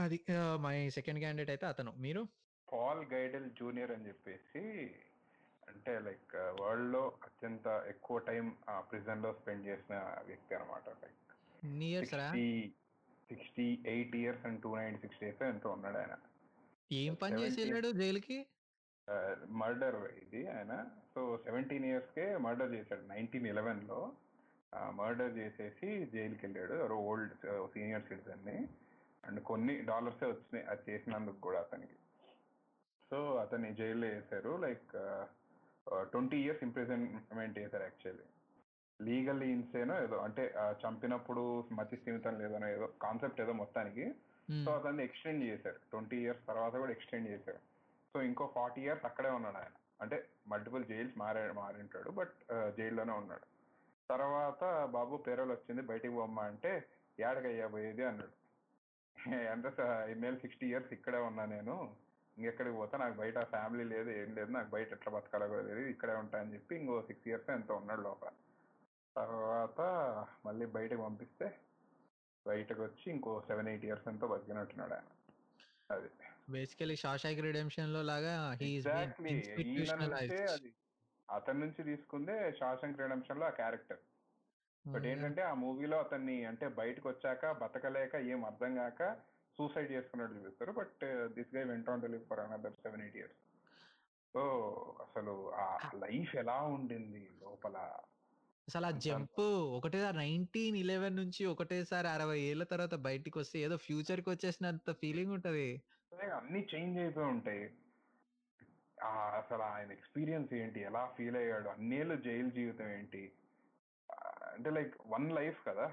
అది మై సెకండ్ క్యాండిడేట్ అయితే అతను. మీరు పాల్ గైడెల్ జూనియర్ అని చెప్పేసి, అంటే లైక్ వరల్డ్ లో అత్యంత ఎక్కువ టైం ప్రిజన్ లో స్పెండ్ చేసిన వ్యక్తి అనమాట. Like sixty eight years and two nine sixty eight ఎంతో ఉన్నాడు ఆయన. ఏం పని చేసేలాడు జైలుకి? మర్డర్ ఇది ఆయన. సో సెవెంటీన్ ఇయర్స్ కే మర్డర్ చేశాడు, నైన్టీన్ ఎలెవెన్ లో మర్డర్ చేసేసి జైలుకి వెళ్ళాడు, ఎవరో ఓల్డ్ సీనియర్ సిటిజన్ ని. అండ్ కొన్ని డాలర్సే వచ్చినాయి అది చేసినందుకు కూడా అతనికి. సో అతన్ని జైల్లో వేసారు, లైక్ ట్వంటీ ఇయర్స్ ఇంప్రిజన్మెంట్ చేశారు. యాక్చువల్లీ లీగల్ ఇన్సేనో ఏదో, అంటే చంపినప్పుడు మతి స్థిమితం లేదనో ఏదో కాన్సెప్ట్ ఏదో మొత్తానికి. సో అతన్ని ఎక్స్టెండ్ చేశారు, ట్వంటీ ఇయర్స్ తర్వాత కూడా ఎక్స్టెండ్ చేశారు. సో ఇంకో ఫార్టీ ఇయర్స్ అక్కడే ఉన్నాడు ఆయన, అంటే మల్టిపుల్ జైల్స్ మారే మారింటాడు బట్ జైల్లోనే ఉన్నాడు. తర్వాత బాబు పేరోల్ వచ్చింది బయటికి పోమ్మ అంటే ఏడకయ్యా పోయేది అన్నాడు. అంటే ఇన్నేళ్ళు సిక్స్టీ ఇయర్స్ ఇక్కడే ఉన్నా నేను, ఇంకెక్కడికి పోతా, నాకు బయట ఫ్యామిలీ లేదు ఏం లేదు, నాకు బయట ఎట్లా బతకాలో కూడా తెలియదు, ఇక్కడే ఉంటా అని చెప్పి ఇంకో సిక్స్ ఇయర్స్ ఎంతో ఉన్నాడు లోపల. తర్వాత మళ్ళీ బయటకు పంపిస్తే బయటకు వచ్చి ఇంకో సెవెన్ ఎయిట్ ఇయర్స్ ఎంతో బతికినట్టున్నాడు ఆయన. అది బేసికలీ షాషాక్ రిడెంప్షన్ లో లాగా, అది అతని నుంచి తీసుకుందే షాషాక్ రిడెంప్షన్ లో ఆ క్యారెక్టర్. బట్ ఏంటంటే ఆ మూవీలో అతన్ని అంటే బయటకు వచ్చాక బతకలేక ఏం అర్థం కాక సూసైడ్ చేసుకున్నట్టు చూపిస్తారు. But this guy went on to live for another seven eight years. So అసలు ఆ లైఫ్ ఎలా ఉండింది లోపల, అసలు ఆ జంప్ ఒకటేసారి నైన్టీన్ ఇలెవెన్ నుంచి ఒకటేసారి అరవై ఏళ్ళ తర్వాత బయటకు వస్తే ఏదో ఫ్యూచర్ కి వచ్చేసినంత ఫీలింగ్ ఉంటది. అన్ని చేంజ్ అయిపోయి ఉంటాయి. అసలు ఆయన ఎక్స్పీరియన్స్ ఏంటి, ఎలా ఫీల్ అయ్యాడు, అన్నేళ్ళు జైలు జీవితం ఏంటి, అంటే లైక్ వన్ లైఫ్ కదా.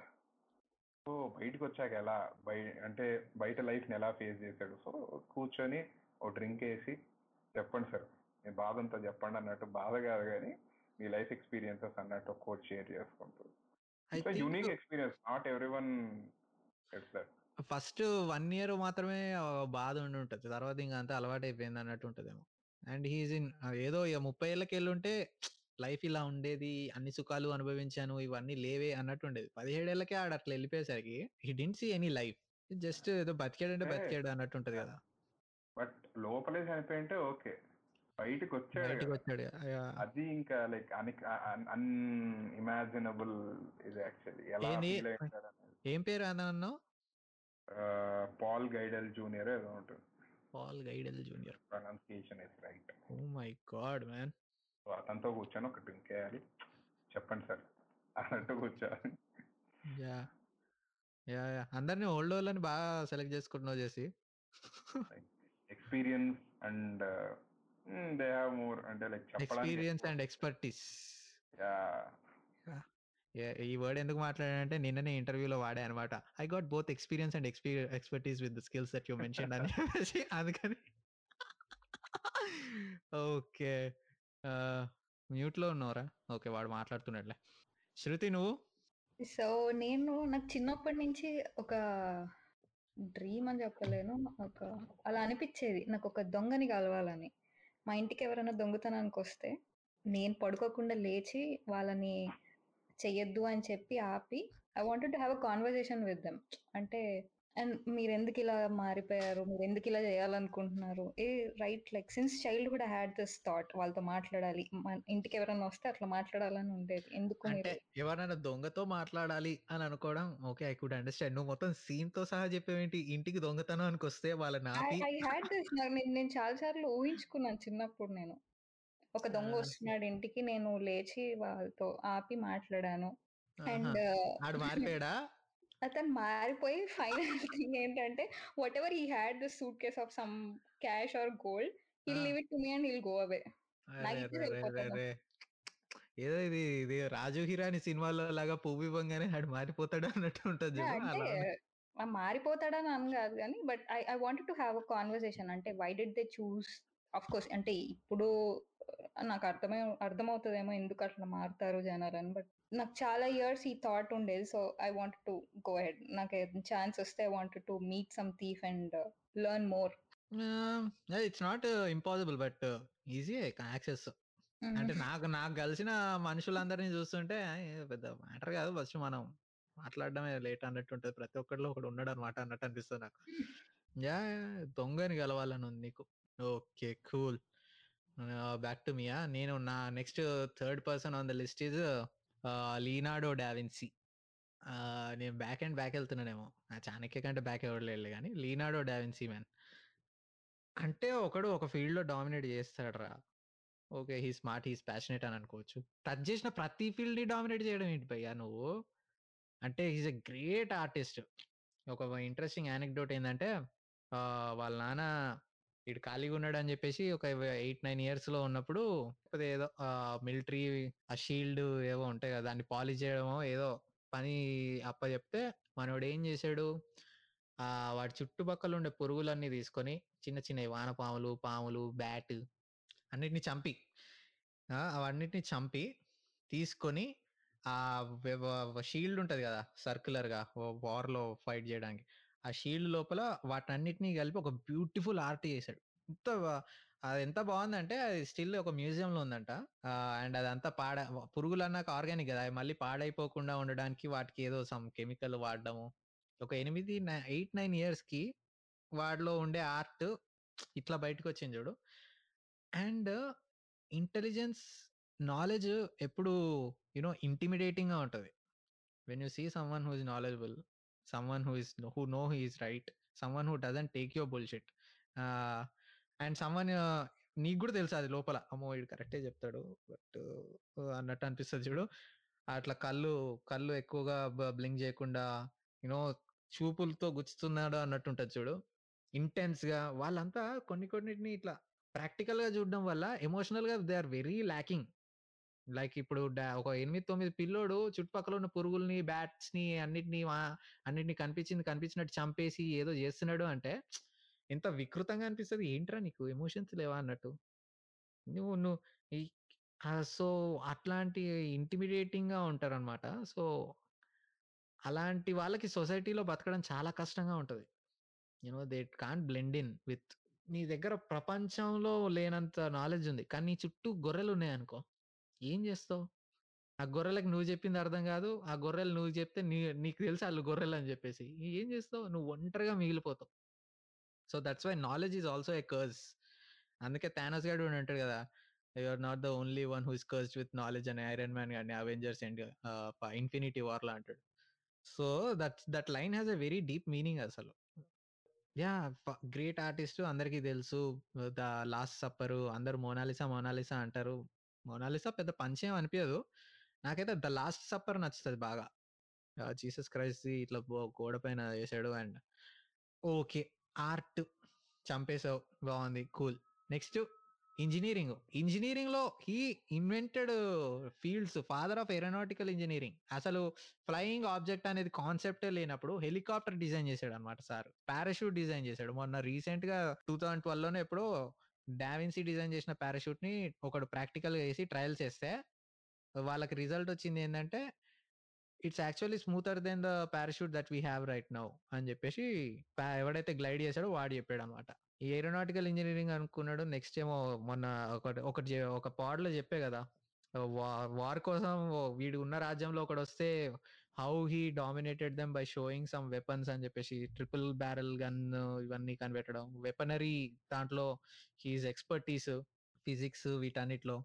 సో బయటకు వచ్చాక ఎలా బయ అంటే బయట లైఫ్ని ఎలా ఫేస్ చేశాడు. సో కూర్చొని ఓ డ్రింక్ వేసి చెప్పండి సార్ మీ బాధ అంతా చెప్పండి అన్నట్టు, బాధ కాదు కానీ మీ లైఫ్ ఎక్స్పీరియన్సెస్ అన్నట్టు కోట్ షేర్ చేసుకుంటారు. Unique experience, not everyone gets that. First one year మాత్రమే బాధ ఉండి ఉంటుంది, తర్వాత ఇంకా అంతా అలవాటు అయిపోయింది అన్నట్టు ఉంటుందేమో. అండ్ హీజ్ ఇన్ ఏదో ముప్పై ఏళ్ళకి వెళ్ళి ఉంటే లైఫ్ ఇలా ఉండేది, అన్ని సుఖాలు అనుభవించాను ఇవన్నీ లేవే అన్నట్టు ఉండేది. పదిహేడేళ్ళకే ఆడ అట్లా వెళ్ళిపోయేసరికి he didn't see any life, just ఏదో బతికాడంటే బతికాడు అన్నట్టు ఉంటుంది కదా. బట్ లోపలే చనిపోయింటే ఓకే, బయటకు వచ్చాడు. అది ఇంకా లైక్ అన్ ఇమాజినబుల్ ఇది యాక్చువల్లీ. ఎలా ఏం పేరు అన్న? పాల్ గైడెల్ జూనియర్ ఏదో ఉంటుంది. Paul గైడెల్ junior, pronunciation is right. Oh my god man. So అతనితో కూర్చొని ఒక డ్రింక్ వేయాలి, చెప్పండి సార్ అన్నట్టు కూర్చోవాలి. యా యా అందరినీ ఓల్డ్ వాళ్ళని బాగా సెలెక్ట్ చేసుకుంటున్నావు చేసి. Experience and they have more అంటే like experience and expertise. Yeah ఈ వర్డ్ ఎందుకు మాట్లాడానంటే నిన్ననే ఇంటర్వ్యూలో వాడే అనమాట. I got both experience and experience expertise with the skills that you mentioned అని చెప్పేసి. అందుకని ఓకే మ్యూట్ లో ఉన్నావురా. ఓకే వాడు మాట్లాడుతున్నట్లే. శృతి నువ్వు? సో నేను నాకు చిన్నప్పటి నుంచి ఒక డ్రీమ్ అని చెప్పలేను, ఒక అలా అనిపించేది నాకు ఒక దొంగని కలవాలని. మా ఇంటికి ఎవరైనా దొంగతనానికి వస్తే నేను పడుకోకుండా లేచి వాళ్ళని చెయ్యొద్దు అని చెప్పి ఆపి I wanted to have a conversation with them. అంటే అండ్ మీరెందుకు ఇలా మారిపోయారు, మీరు ఎందుకు ఇలా చేయాలనుకుంటున్నారు, ఏ right like since childhood I had this thought. వాళ్ళతో మాట్లాడాలి, ఇంటికి ఎవరైనా వస్తే అట్లా మాట్లాడాలని ఉండేది. ఎందుకు ఎవరైనా దొంగతో మాట్లాడాలి అని అనుకోవడం ఓకే, ఐ కుడ్ అండర్స్టాండ్. నువ్వు మొత్తం సీన్ తో సహా చెప్పేవేంటి? ఇంటికి దొంగతనానికి వస్తే వాళ్ళని ఆపి. ఐ హ్యాడ్ దిస్, నేను చాలా సార్లు ఊహించుకున్నాను చిన్నప్పుడు. నేను ఒక దొంగ వస్తున్నాడు ఇంటికి, నేను లేచి వాళ్ళతో ఆపి మాట్లాడాను. అండ్ అతను మారిపోయి ఫైనల్ థింగ్ ఏంటంటే whatever he had the suitcase of some cash or gold, he'll leave it to me and he'll go away. ఏదో ఇది ఇది రాజు హిరాని సినిమాలో లాగా పువ్వు ఇవ్వంగానే ఆడు మారిపోతాడు అన్నట్టు ఉంటుంది. మారిపోతాడని అని కాదు కానీ but I I wanted to have a conversation. అంటే why did they choose, of course అంటే ఇప్పుడు నాకు అర్థమై అర్థమవుతుందేమో ఎందుకు అట్లా మారుతారు జనాలని, బట్ నాకు చాలా ఇయర్స్ ఈ థాట్ ఉండేది. So I want to go head, నాకు ఛాన్స్ వస్తే I want to meet some thief and learn more. It's not impossible but easy access. అంటే నాకు నాకు కలిసిన మనుషులందరినీ చూస్తుంటే పెద్ద మ్యాటర్ కాదు, ఫస్ట్ మనం మాట్లాడడమే లేట్ అన్నట్టు ఉంటుంది. ప్రతి ఒక్కరిలో ఒకటి ఉన్నాడు అనమాట అన్నట్టు అనిపిస్తుంది నాకు. యా దొంగని కలవాలని ఉంది నీకు. Okay cool. బ్యాక్ టు మియా. నేను నా next third person on the list is Leonardo da Vinci. నేను బ్యాక్ అండ్ బ్యాక్ వెళ్తున్నానేమో, నా చాణక్య కంటే బ్యాక్ ఎవరు లేదు కానీ లియోనార్డో డా విన్సీ మ్యాన్. అంటే ఒకడు ఒక ఫీల్డ్లో డామినేట్ చేస్తాడు రా. Okay he smart, he passionate అని అనుకోవచ్చు. టచ్ చేసిన ప్రతి ఫీల్డ్ని డామినేట్ చేయడం ఏంటి భయ్యా నువ్వు? అంటే హీస్ ఎ గ్రేట్ ఆర్టిస్ట్. ఒక ఇంట్రెస్టింగ్ యానెక్డోట్ ఏంటంటే వాళ్ళ నాన్న ఇటు ఖాళీగా ఉన్నాడు అని చెప్పేసి ఒక ఎయిట్ నైన్ ఇయర్స్లో ఉన్నప్పుడు ఏదో మిలిటరీ ఆ షీల్డ్ ఏవో ఉంటాయి కదా దాన్ని పాలిష్ చేయడమో ఏదో పని అప్ప చెప్తే మనోడు ఏం చేశాడు, వాడి చుట్టుపక్కల ఉండే పురుగులన్నీ తీసుకొని చిన్న చిన్న వానపాములు పాములు బ్యాట్ అన్నిటిని చంపి అవన్నిటిని చంపి తీసుకొని ఆ షీల్డ్ ఉంటుంది కదా సర్క్యులర్గా వార్లో ఫైట్ చేయడానికి, ఆ షీల్డ్ లోపల వాటన్నిటినీ కలిపి ఒక బ్యూటిఫుల్ ఆర్ట్ చేశాడు. ఎంత అది ఎంత బాగుందంటే అది స్టిల్ ఒక మ్యూజియంలో ఉందంట. అండ్ అదంతా పాడ పురుగులు అన్నాక ఆర్గానిక్ కదా, మళ్ళీ పాడైపోకుండా ఉండడానికి వాటికి ఏదో సమ్ కెమికల్ వాడడము. ఒక ఎనిమిది ఎయిట్ నైన్ ఇయర్స్కి వాడిలో ఉండే ఆర్ట్ ఇట్లా బయటకు వచ్చింది చూడు. అండ్ ఇంటెలిజెన్స్ నాలెడ్జ్ ఎప్పుడు యూనో ఇంటిమిడేటింగ్గా ఉంటుంది. When you see someone who is knowledgeable, someone who is who know he is right, someone who doesn't take your bullshit, uh, and someone నీకు కూడా తెలుసు అది లోపల అమ్మో వీడు కరెక్టే చెప్తాడు బట్ అన్నట్టు అనిపిస్తుంది చూడు. అట్లా కళ్ళు కళ్ళు ఎక్కువగా బ్లింక్ చేయకుండా యూనో చూపులతో గుచ్చుతున్నాడు అన్నట్టు ఉంటుంది చూడు ఇంటెన్స్గా. వాళ్ళంతా కొన్ని కొన్నిటిని ఇట్లా ప్రాక్టికల్గా చూడడం వల్ల ఎమోషనల్గా they are very lacking. Like ఇప్పుడు ఒక ఎనిమిది తొమ్మిది పిల్లోడు చుట్టుపక్కల ఉన్న పురుగుల్ని బ్యాట్స్ని అన్నిటినీ అన్నిటినీ కనిపించింది కనిపించినట్టు చంపేసి ఏదో చేస్తున్నాడు అంటే ఎంత వికృతంగా అనిపిస్తుంది. ఏంట్రా నీకు ఎమోషన్స్ లేవా అన్నట్టు. నువ్వు నువ్వు సో అట్లాంటి ఇంటిమిడేటింగ్గా ఉంటారు అనమాట. సో అలాంటి వాళ్ళకి సొసైటీలో బతకడం చాలా కష్టంగా ఉంటుంది. You know they can't blend in with. నీ దగ్గర ప్రపంచంలో లేనంత నాలెడ్జ్ ఉంది కానీ నీ చుట్టూ గొర్రెలు ఉన్నాయనుకో ఏం చేస్తావు? ఆ గొర్రెలకు నువ్వు చెప్పింది అర్థం కాదు, ఆ గొర్రెలు నువ్వు చెప్తే నీ నీకు తెలుసు వాళ్ళు గొర్రెలు అని చెప్పేసి ఏం చేస్తావు? నువ్వు ఒంటరిగా మిగిలిపోతావు. So that's why knowledge is also a curse. అందుకే థానోస్ గాడు ఉంటాడు కదా, you are not the only one who's cursed with knowledge అని ఐరన్ మ్యాన్ గాని అవెంజర్స్ అండ్ ఇన్ఫినిటీ వార్ లా అంటాడు. So that that line has a very deep meaning అసలు. Yeah great artist అందరికీ తెలుసు, ద లాస్ట్ సప్పరు అందరు మోనాలిసా మోనాలిసా అంటారు. Mona Lisa పెద్ద పంచేం అనిపించదు నాకైతే, ద లాస్ట్ సప్పర్ నచ్చుతుంది బాగా. జీసస్ క్రైస్ట్ ఇట్లా గోడ పైన వేసాడు అండ్ ఓకే ఆర్ట్ చంపేసావు బాగుంది కూల్. నెక్స్ట్ ఇంజనీరింగ్, ఇంజనీరింగ్ లో he invented fields, father of aeronautical engineering. అసలు ఫ్లయింగ్ ఆబ్జెక్ట్ అనేది కాన్సెప్టే లేనప్పుడు హెలికాప్టర్ డిజైన్ చేశాడు అనమాట సార్. పారాషూట్ డిజైన్ చేశాడు మొన్న రీసెంట్ గా టూ థౌసండ్ ట్వెల్వ్ లోనే ఎప్పుడో డావిన్సీ డిజైన్ చేసిన పారాషూట్ ని ఒకడు ప్రాక్టికల్ గా వేసి ట్రయల్స్ చేస్తే వాళ్ళకి రిజల్ట్ వచ్చింది ఏంటంటే it's actually smoother then the parachute that we have right now అని చెప్పేసి ఎవడైతే గ్లైడ్ చేశాడో వాడు చెప్పాడు అనమాట. ఈ ఏరోనాటికల్ ఇంజనీరింగ్ అనుకున్నాడు. నెక్స్ట్ ఏమో మొన్న ఒకటి ఒకటి ఒక పాడ్లో చెప్పే కదా, వార్ కోసం వీడు ఉన్న రాజ్యంలో ఒకడు వస్తే how he dominated them by showing some weapons అని చెప్పేసి ట్రిపుల్ బ్యారెల్ గన్ ఇవన్నీ కనిపెట్టడం, వెపనరీ దాంట్లో హీజ్ ఎక్స్పర్టీస్ ఫిజిక్స్ వీటన్నిటిలో.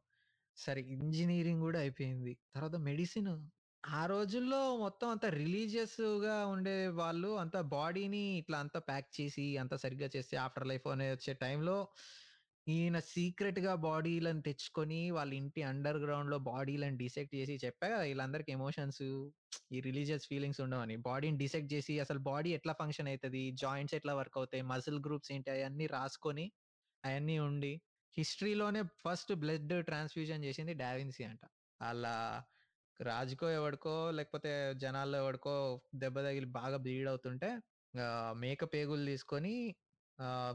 సరే ఇంజనీరింగ్ కూడా అయిపోయింది, తర్వాత మెడిసిన్. ఆ రోజుల్లో మొత్తం అంత రిలీజియస్గా ఉండే వాళ్ళు అంత బాడీని ఇట్లా అంత ప్యాక్ చేసి అంత సరిగ్గా చేస్తే ఆఫ్టర్ లైఫ్ అనే వచ్చే టైంలో ఈయన సీక్రెట్గా బాడీలను తెచ్చుకొని వాళ్ళ ఇంటి అండర్ గ్రౌండ్లో బాడీలను డిసెక్ట్ చేసి చెప్పా కదా వీళ్ళందరికీ ఎమోషన్స్ ఈ రిలీజియస్ ఫీలింగ్స్ ఉండవని. బాడీని డిసెక్ట్ చేసి అసలు బాడీ ఎట్లా ఫంక్షన్ అవుతుంది, జాయింట్స్ ఎట్లా వర్క్ అవుతాయి, మజిల్ గ్రూప్స్ ఏంటి అవన్నీ రాసుకొని అవన్నీ ఉండి హిస్టరీలోనే ఫస్ట్ బ్లడ్ ట్రాన్స్ఫ్యూజన్ చేసింది డావిన్సీ అంట. అలా రాజుకో ఎవడికో లేకపోతే జనాల్లో ఎవడికో దెబ్బ తగిలి బాగా బ్లీడ్ అవుతుంటే మేక పేగులు తీసుకొని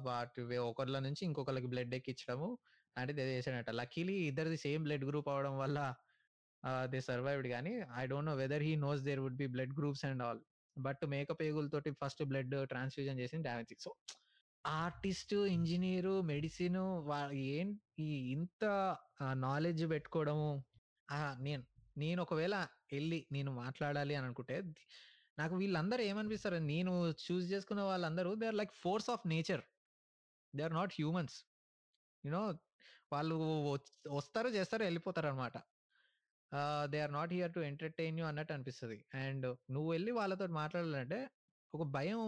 వాటి ఒకళ్ళ నుంచి ఇంకొకళ్ళకి బ్లడ్ ఎక్కించడము అంటే చేశాడంట. లక్కీలీ ఇద్దరిది సేమ్ బ్లడ్ గ్రూప్ అవడం వల్ల దే సర్వైవ్డ్. కానీ I don't know whether he knows there would be blood groups and all, but మేక పేగులతోటి ఫస్ట్ బ్లడ్ ట్రాన్స్ఫ్యూజన్ చేసింది DaVinci. So artist, engineer, medicine ఏం ఈ ఇంత నాలెడ్జ్ పెట్టుకోవడము. నేను నేను ఒకవేళ వెళ్ళి నేను మాట్లాడాలి అని అనుకుంటే నాకు వీళ్ళందరూ ఏమనిపిస్తారు, నేను చూస్ చేసుకున్న వాళ్ళందరూ they are like force of nature, they are not humans you know. వాళ్ళు వస్తారు చేస్తారు వెళ్ళిపోతారు అనమాట, they are not here to entertain you అన్నట్టు అనిపిస్తుంది. అండ్ నువ్వు వెళ్ళి వాళ్ళతో మాట్లాడాలంటే ఒక భయం,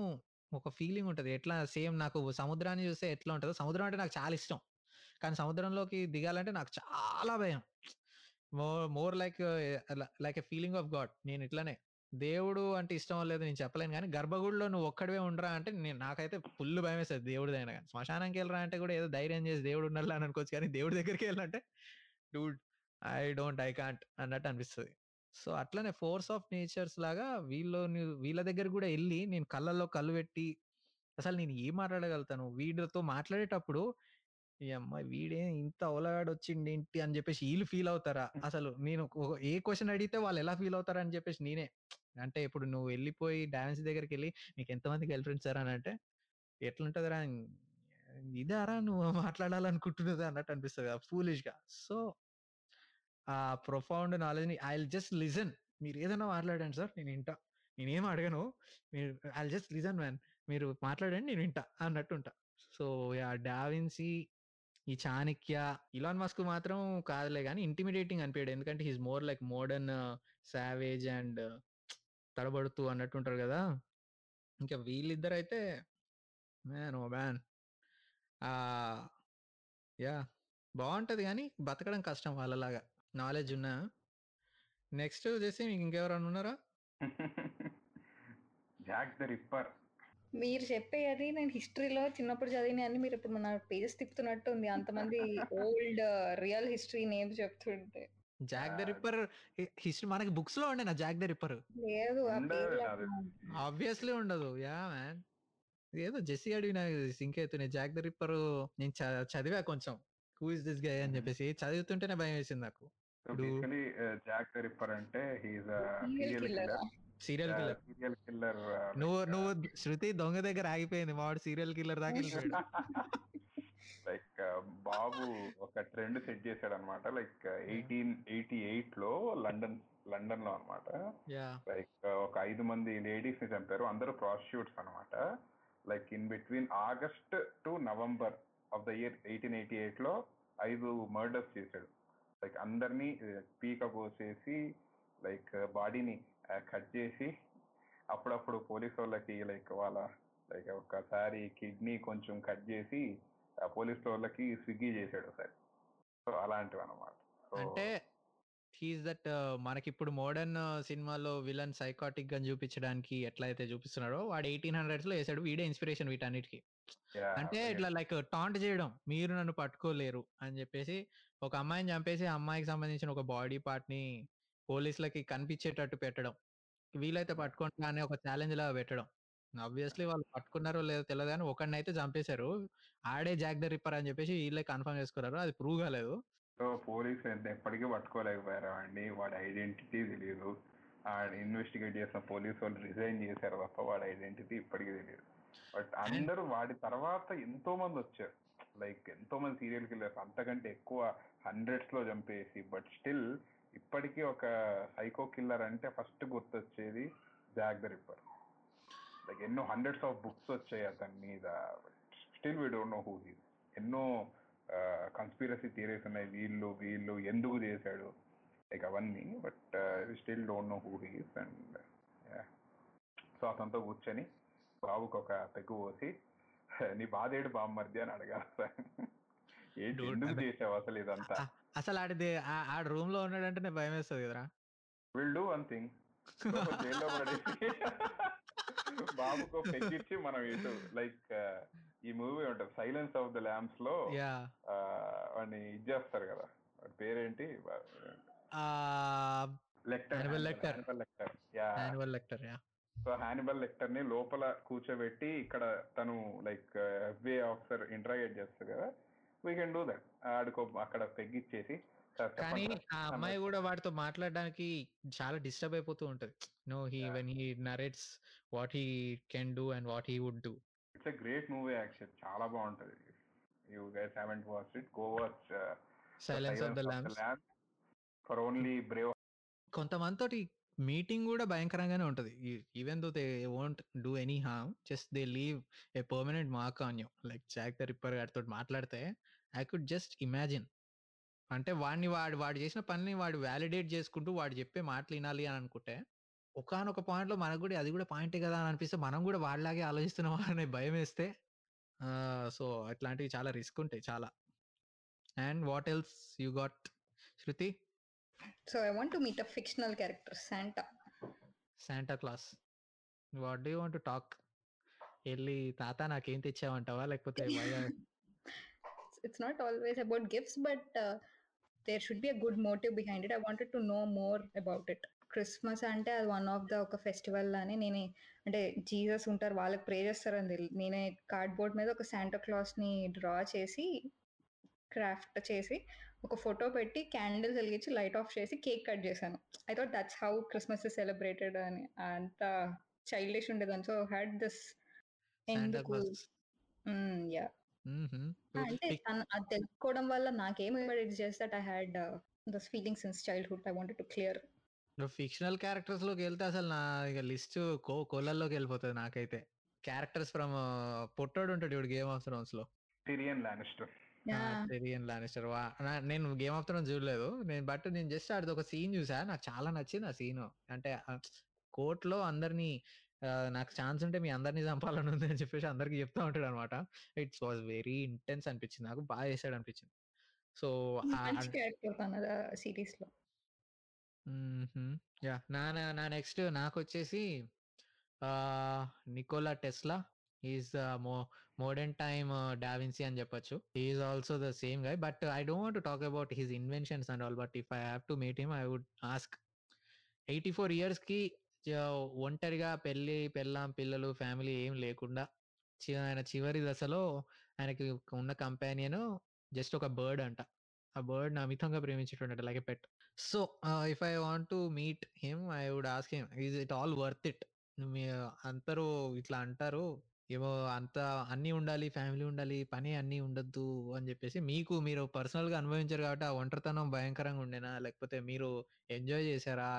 ఒక ఫీలింగ్ ఉంటుంది. ఎట్లా సేమ్ నాకు సముద్రాన్ని చూస్తే ఎట్లా ఉంటుందో, సముద్రం అంటే నాకు చాలా ఇష్టం కానీ సముద్రంలోకి దిగాలంటే నాకు చాలా భయం. More more like like a feeling of God. నేను ఇట్లానే దేవుడు అంటే ఇష్టం లేదు నేను చెప్పలేను, కానీ గర్భగుడిలో నువ్వు ఒక్కడివే ఉండరా అంటే నేను నాకైతే ఫుల్ భయం వేస్తుంది దేవుడిదైనా. కానీ శ్మశానానికి వెళ్ళరా అంటే కూడా ఏదో ధైర్యం చేసి దేవుడు ఉండాలి అని అనుకోవచ్చు, కానీ దేవుడి దగ్గరికి వెళ్ళాలంటే dude I don't I can't అన్నట్టు అనిపిస్తుంది. సో అట్లనే ఫోర్స్ ఆఫ్ నేచర్స్ లాగా వీళ్ళు వీళ్ళ దగ్గర కూడా వెళ్ళి నేను కళ్ళల్లో కళ్ళు పెట్టి అసలు నేను ఏం మాట్లాడగలుగుతాను వీడితో మాట్లాడేటప్పుడు, ఈ అమ్మాయి వీడే ఇంత అవలగాడు వచ్చింది ఏంటి అని చెప్పేసి వీళ్ళు ఫీల్ అవుతారా, అసలు నేను ఏ క్వశ్చన్ అడిగితే వాళ్ళు ఎలా ఫీల్ అవుతారా అని చెప్పేసి నేనే. అంటే ఇప్పుడు నువ్వు వెళ్ళిపోయి డాన్స్ దగ్గరికి వెళ్ళి నీకు ఎంతమంది గర్ల్ ఫ్రెండ్స్ సారా అని అంటే ఎట్లుంటుందిరా, ఇదారా నువ్వు మాట్లాడాలనుకుంటున్నదా అన్నట్టు అనిపిస్తుంది కదా ఫూలిష్గా. సో ఆ ప్రొఫౌండ్ నాలెడ్జ్ని ఐ విల్ జస్ట్ లిజన్, మీరు ఏదైనా మాట్లాడండి సార్ నేను వింటా, నేనేం అడగను, మీరు I will just listen man, మీరు మాట్లాడండి నేను వింటా అన్నట్టు ఉంటా. సో యా డావిన్సీ, ఈ చాణక్య, ఇలాన్ మస్క్ మాత్రం కాదులే కానీ ఇంటిమిడేటింగ్ అనిపించాడు ఎందుకంటే he's more like modern savage and తడబడుతూ అన్నట్టు ఉంటారు కదా. ఇంకా వీళ్ళిద్దరు అయితే మ్యాన్ ఓ మ్యాన్ యా బాగుంటుంది కానీ బతకడం కష్టం వాళ్ళలాగా నాలెడ్జ్ ఉన్నా. నెక్స్ట్ చేసి మీకు ఇంకెవరన్నా ఉన్నారా? Jack the Ripper. మీరు చెప్పేది నేను హిస్టరీలో చిన్నప్పుడు చదివిన అని మీరు ఇప్పుడు మన పేజెస్ తిప్పుతున్నట్టు ఉంది, అంతమంది ఓల్డ్ రియల్ హిస్టరీ నేమ్స్ చెప్తుంటే. జాక్ ద రిప్పర్ హిస్టరీ మనకి బుక్స్ లో ఉండేనా? జాక్ ద రిప్పర్ లేదు ఆబ్వియస్లీ ఉండదు. యా మ్యాన్ ఏదో జెస్సీ అడిగినా సింక్ అవుతున్నాయి. జాక్ ద రిప్పర్ నేను చదివా కొంచెం, హూ ఇస్ దిస్ గై అని చెప్పేసి చదువుతుంటేనే భయం వేసింది నాకు. జాక్ ద రిప్పర్ అంటే సీరియల్ కిల్లర్. సీరియల్ కిల్లర్ నువ్వు నువ్వు శృతి దొంగ దగ్గర ఆగిపోయింది, వాడు సీరియల్ కిల్లర్ దాకా వెళ్ళిపోయాడు. లైక్ బాబు ఒక ట్రెండ్ సెట్ చేశాడు అనమాట. లైక్ ఎయిటీన్ ఎయిటీ ఎయిట్ లో లండన్ లండన్ లో అనమాట లైక్ ఒక ఐదు మంది లేడీస్ ని చంపారు, అందరూ ప్రాస్టిట్యూట్స్ అనమాట. Like in between August to November of the year eighteen eighty eight లో ఐదు మర్డర్స్ చేశాడు. లైక్ అందరినీ పీక కోసేసి లైక్ బాడీని కట్ చేసి అప్పుడప్పుడు పోలీస్ వాళ్ళకి లైక్ వాళ్ళ లైక్ ఒకసారి కిడ్నీ కొంచెం కట్ చేసి పోలీస్ వాళ్ళకి స్విగ్గీ చేశాడు ఒకసారి. సో అలాంటివి అనమాట. అంటే హీస్ దట్ మనకిప్పుడు మోడర్న్ సినిమాలో విలన్ సైకాటిక్ గా చూపించడానికి ఎట్లా అయితే చూపిస్తున్నాడో వాడు ఎయిటీన్ హండ్రెడ్స్ లో వేసాడు. వీడే ఇన్స్పిరేషన్ వీటన్నిటికీ. అంటే ఇట్లా లైక్ టాంట్ చేయడం, మీరు నన్ను పట్టుకోలేరు అని చెప్పేసి ఒక అమ్మాయిని చంపేసి ఆ అమ్మాయికి సంబంధించిన ఒక బాడీ పార్ట్ ని పోలీసులకి కనిపించేటట్టు పెట్టడం, వీలైతే పట్టుకుంటా అని ఒక ఛాలెంజ్ లాగా పెట్టడం. ఆబ్వియస్లీ వాళ్ళు పట్టుకున్నారో లేదో తెలియదు కానీ ఒకడిని అయితే చంపేశారు. ఆడే జాక్ ద రిప్పర్ అని చెప్పేసి వీళ్ళే కన్ఫర్మ్ చేసుకున్నారు. అది ప్రూవ్ కాలేదు. సో పోలీసు ఎప్పటికీ పట్టుకోలేకపోయారా అండి, వాడి ఐడెంటిటీ తెలియదు. ఇన్వెస్టిగేట్ చేసిన పోలీసు వాళ్ళు రిజైన్ చేశారు తప్ప వాడి ఐడెంటిటీ ఇప్పటికీ తెలియదు. బట్ అందరూ వాడి తర్వాత ఎంతో మంది వచ్చారు, లైక్ ఎంతో మంది సీరియల్ కిల్లర్స్ అంతకంటే ఎక్కువ హండ్రెడ్స్ లో చంపేసి. బట్ స్టిల్ ఇప్పటికీ ఒక సైకో కిల్లర్ అంటే ఫస్ట్ గుర్తొచ్చేది జాక్ ద రిప్పర్. లైక్ ఎన్నో హండ్రెడ్స్ ఆఫ్ బుక్స్ వచ్చాయి అతని మీద. Still we don't know who he. ఎన్నో కన్స్పిరసీ థియరీస్ ఉన్నాయి, వీళ్ళు వీళ్ళు ఎందుకు చేశాడు లైక్ అవన్నీ. But still don't know who he is. And so అతనితో కూర్చొని బాబుకి ఒక పెగ్గు పోసి నీ బాధేడు బాబు మధ్య అని అడగాలి సార్. అసలు ఆడిది ఆడ రూమ్ లో ఉన్నాడంటే భయం వేస్తుంది కదరా. విల్ డూ వన్ థింగ్, జైల్లో పడేసి బాబుకు పెంచి మనం ఇటు లైక్ ఈ మూవీ ఉంటుంది సైలెన్స్ ఆఫ్ ద ల్యాంప్స్ లో వాడిని ఇది చేస్తారు కదా. వాడి పేరేంటి? సో హానిబల్ లెక్టర్ ని లోపల కూర్చోబెట్టి ఇక్కడ తను లైక్ ఎఫ్బిఐ ఆఫీసర్ ఇంటరాగేట్ చేస్తారు కదా. We can do that. ఆడుకో అక్కడ పెగ్గిచ్చేసి. కానీ ఆ అమ్మాయి కూడా వాడితో మాట్లాడడానికి చాలా డిస్టర్బ్ అయిపోతూ ఉంటది. No, he yeah. when he narrates what he can do and what he would do. It's a great movie actually. చాలా బాగుంటది. You guys haven't watched it? Go watch uh, Silence, Silence of the Lambs. For only brave. కొంతమందితోటి meeting కూడా భయంకరంగానే ఉంటది. Even though they won't do any harm, just they leave a permanent mark on you. Like Jack the Ripper గారితో మాట్లాడితే I could just imagine. అంటే వాడిని వాడు వాడు చేసిన పనిని వాడు వ్యాలిడేట్ చేసుకుంటూ వాడు చెప్పే మాటలు వినాలి అని అనుకుంటే ఒకానొక పాయింట్లో మనకు కూడా అది కూడా పాయింటే కదా అని అనిపిస్తే మనం కూడా వాళ్ళలాగే ఆలోచిస్తున్నాం అనే భయం వేస్తే. సో అట్లాంటివి చాలా రిస్క్ ఉంటాయి చాలా. And what else you got Shruti? So I want to meet a fictional character, Santa. Santa Claus. What do you want to talk? Elli tata na kem techaavantava lekapothe why? It's not always about gifts, but uh, there should be a good motive behind it. I wanted to know more about it. Christmas ante as one of the oka festival lane nene ante Jesus untaru vallaku pray chestaru ani nene cardboard meda oka Santa Claus ni draw chesi craft చేసి ఒక photo పెట్టి candles వెలిగించి light off చేసి cake cut చేశాను. I thought that's how Christmas is celebrated అని. అంత childish ఉండేదాన్ని. So had this ఎందుకు యా అంటే అది తెలుసుకోవడం వల్ల నాకేమి just that I had this feeling since childhood. I wanted to clear. Fictional characters లోకి వెళ్తే అసలు నా లిస్ట్ కో కొలల్లోకి వెళ్ళిపోతుంది. నాకైతే క్యారెక్టర్స్ ఫ్రమ్ పొట్టోడు ఉంటాడు ఇప్పుడు గేమ్ ఆఫ్ థ్రోన్స్ లో టిరియన్ లానిస్టర్. నేను గేమ్ ఆఫ్ థ్రోన్స్ చూడలేదు నేను, బట్ నేను జస్ట్ ఆడిది ఒక సీన్ చూసా, నాకు చాలా నచ్చింది ఆ సీన్. అంటే కోర్టులో అందరినీ నాకు ఛాన్స్ ఉంటే మీ అందరినీ చంపాలని ఉంది అని చెప్పేసి అందరికి చెప్తా ఉంటాడు అనమాట. ఇట్స్ వాజ్ వెరీ ఇంటెన్స్ అనిపించింది నాకు, బాగా చేశాడు అనిపించింది. సో సిరీస్ లో యా నా నెక్స్ట్ నాకు వచ్చేసి Nikola Tesla. He's uh, more modern time uh, Da Vinci and చెప్పొచ్చు. He is also the same guy, but uh, I don't want to talk about his inventions and all, but if I have to meet him I would ask. eighty-four years కి ఒంటరిగా పెళ్ళి పెళ్ళాం పిల్లలు family ఏం లేకుండా ఆయన చివరి దశలో ఆయనకి ఉన్న కంపానియన్ జస్ట్ ఒక బర్డ్ అంట. ఆ బర్డ్ని అమితంగా ప్రేమించేటువంటి అలాగే pet. So if I want to meet him I would ask him is it all worth it? అందరూ ఇట్లా అంటారు ఏమో అంత అన్నీ ఉండాలి, ఫ్యామిలీ ఉండాలి, పని అన్నీ ఉండద్దు అని చెప్పేసి. మీకు మీరు పర్సనల్గా అనుభవించారు కాబట్టి ఆ ఒంటరితనం భయంకరంగా ఉండేనా లేకపోతే మీరు ఎంజాయ్ చేశారా?